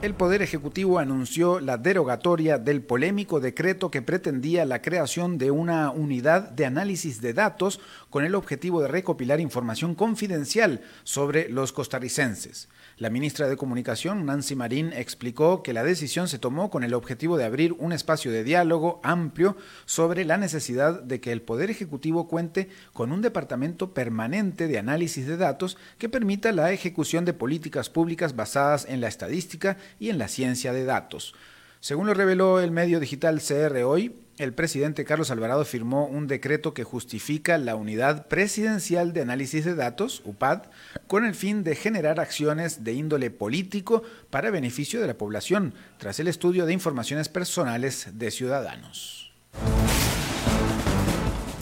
El Poder Ejecutivo anunció la derogatoria del polémico decreto que pretendía la creación de una unidad de análisis de datos con el objetivo de recopilar información confidencial sobre los costarricenses. La ministra de Comunicación, Nancy Marín, explicó que la decisión se tomó con el objetivo de abrir un espacio de diálogo amplio sobre la necesidad de que el Poder Ejecutivo cuente con un departamento permanente de análisis de datos que permita la ejecución de políticas públicas basadas en la estadística y en la ciencia de datos. Según lo reveló el medio digital CR Hoy, el presidente Carlos Alvarado firmó un decreto que justifica la Unidad Presidencial de Análisis de Datos, UPAD, con el fin de generar acciones de índole político para beneficio de la población, tras el estudio de informaciones personales de ciudadanos.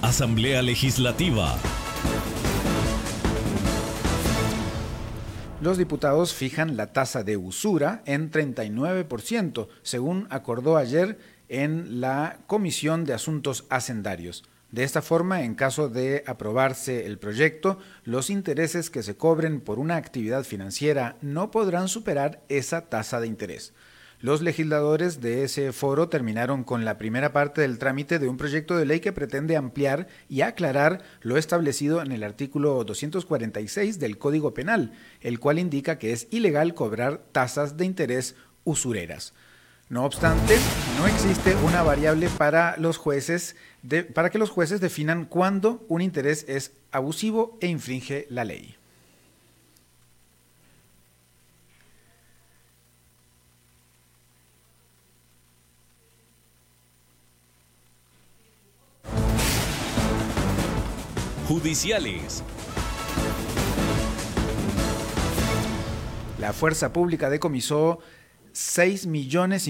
Asamblea Legislativa. Los diputados fijan la tasa de usura en 39%, según acordó ayer en la Comisión de Asuntos Hacendarios. De esta forma, en caso de aprobarse el proyecto, los intereses que se cobren por una actividad financiera no podrán superar esa tasa de interés. Los legisladores de ese foro terminaron con la primera parte del trámite de un proyecto de ley que pretende ampliar y aclarar lo establecido en el artículo 246 del Código Penal, el cual indica que es ilegal cobrar tasas de interés usureras. No obstante, no existe una variable para los jueces para que los jueces definan cuándo un interés es abusivo e infringe la ley. Judiciales. La Fuerza Pública decomisó 6,5 millones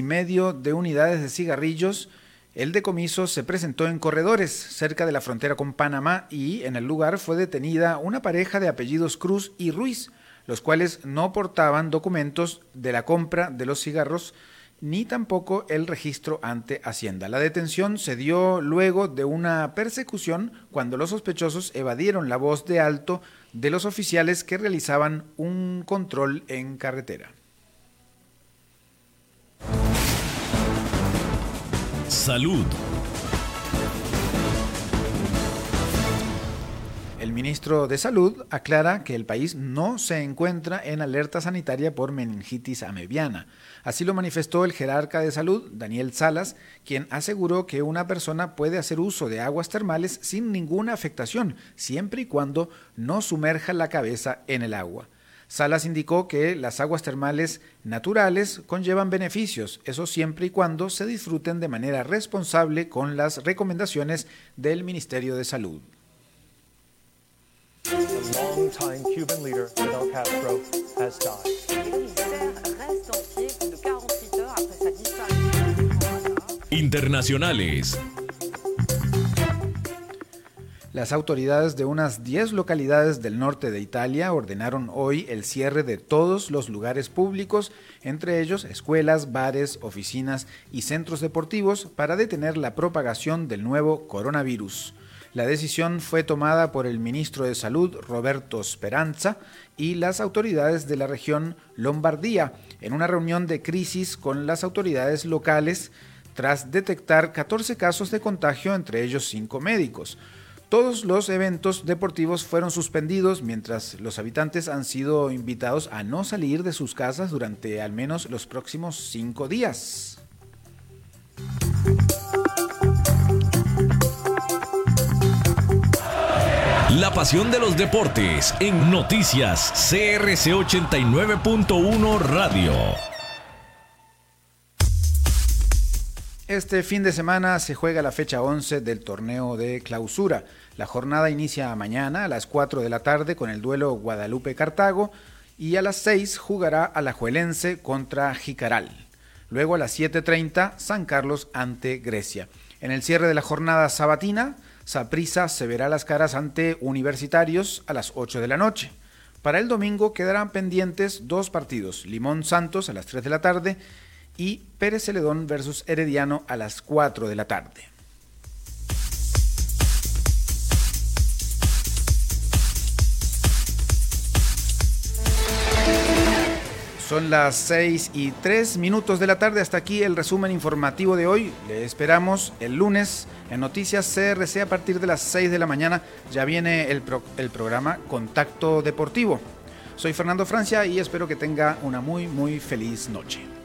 de unidades de cigarrillos. El decomiso se presentó en Corredores, cerca de la frontera con Panamá, y en el lugar fue detenida una pareja de apellidos Cruz y Ruiz, los cuales no portaban documentos de la compra de los cigarros ni tampoco el registro ante Hacienda. La detención se dio luego de una persecución cuando los sospechosos evadieron la voz de alto de los oficiales que realizaban un control en carretera. Salud. El ministro de Salud aclara que el país no se encuentra en alerta sanitaria por meningitis amebiana. Así lo manifestó el jerarca de salud, Daniel Salas, quien aseguró que una persona puede hacer uso de aguas termales sin ninguna afectación, siempre y cuando no sumerja la cabeza en el agua. Salas indicó que las aguas termales naturales conllevan beneficios, eso siempre y cuando se disfruten de manera responsable con las recomendaciones del Ministerio de Salud. Internacionales. Las autoridades de unas 10 localidades del norte de Italia ordenaron hoy el cierre de todos los lugares públicos, entre ellos escuelas, bares, oficinas y centros deportivos, para detener la propagación del nuevo coronavirus. La decisión fue tomada por el ministro de Salud, Roberto Speranza, y las autoridades de la región Lombardía, en una reunión de crisis con las autoridades locales, tras detectar 14 casos de contagio, entre ellos 5 médicos. Todos los eventos deportivos fueron suspendidos, mientras los habitantes han sido invitados a no salir de sus casas durante al menos los próximos 5 días. La pasión de los deportes en Noticias CRC 89.1 Radio. Este fin de semana se juega la fecha 11 del torneo de clausura. La jornada inicia mañana a las 4 de la tarde con el duelo Guadalupe-Cartago y a las 6 jugará Alajuelense contra Jicaral. Luego a las 7:30 San Carlos ante Grecia. En el cierre de la jornada sabatina, Saprissa se verá las caras ante Universitarios a las 8 de la noche. Para el domingo quedarán pendientes 2 partidos, Limón Santos a las 3 de la tarde y Pérez Zeledón versus Herediano a las 4 de la tarde. Son las 6:03 de la tarde. Hasta aquí el resumen informativo de hoy. Le esperamos el lunes en Noticias CRC a partir de las 6 de la mañana. Ya viene el programa Contacto Deportivo. Soy Fernando Francia y espero que tenga una muy feliz noche.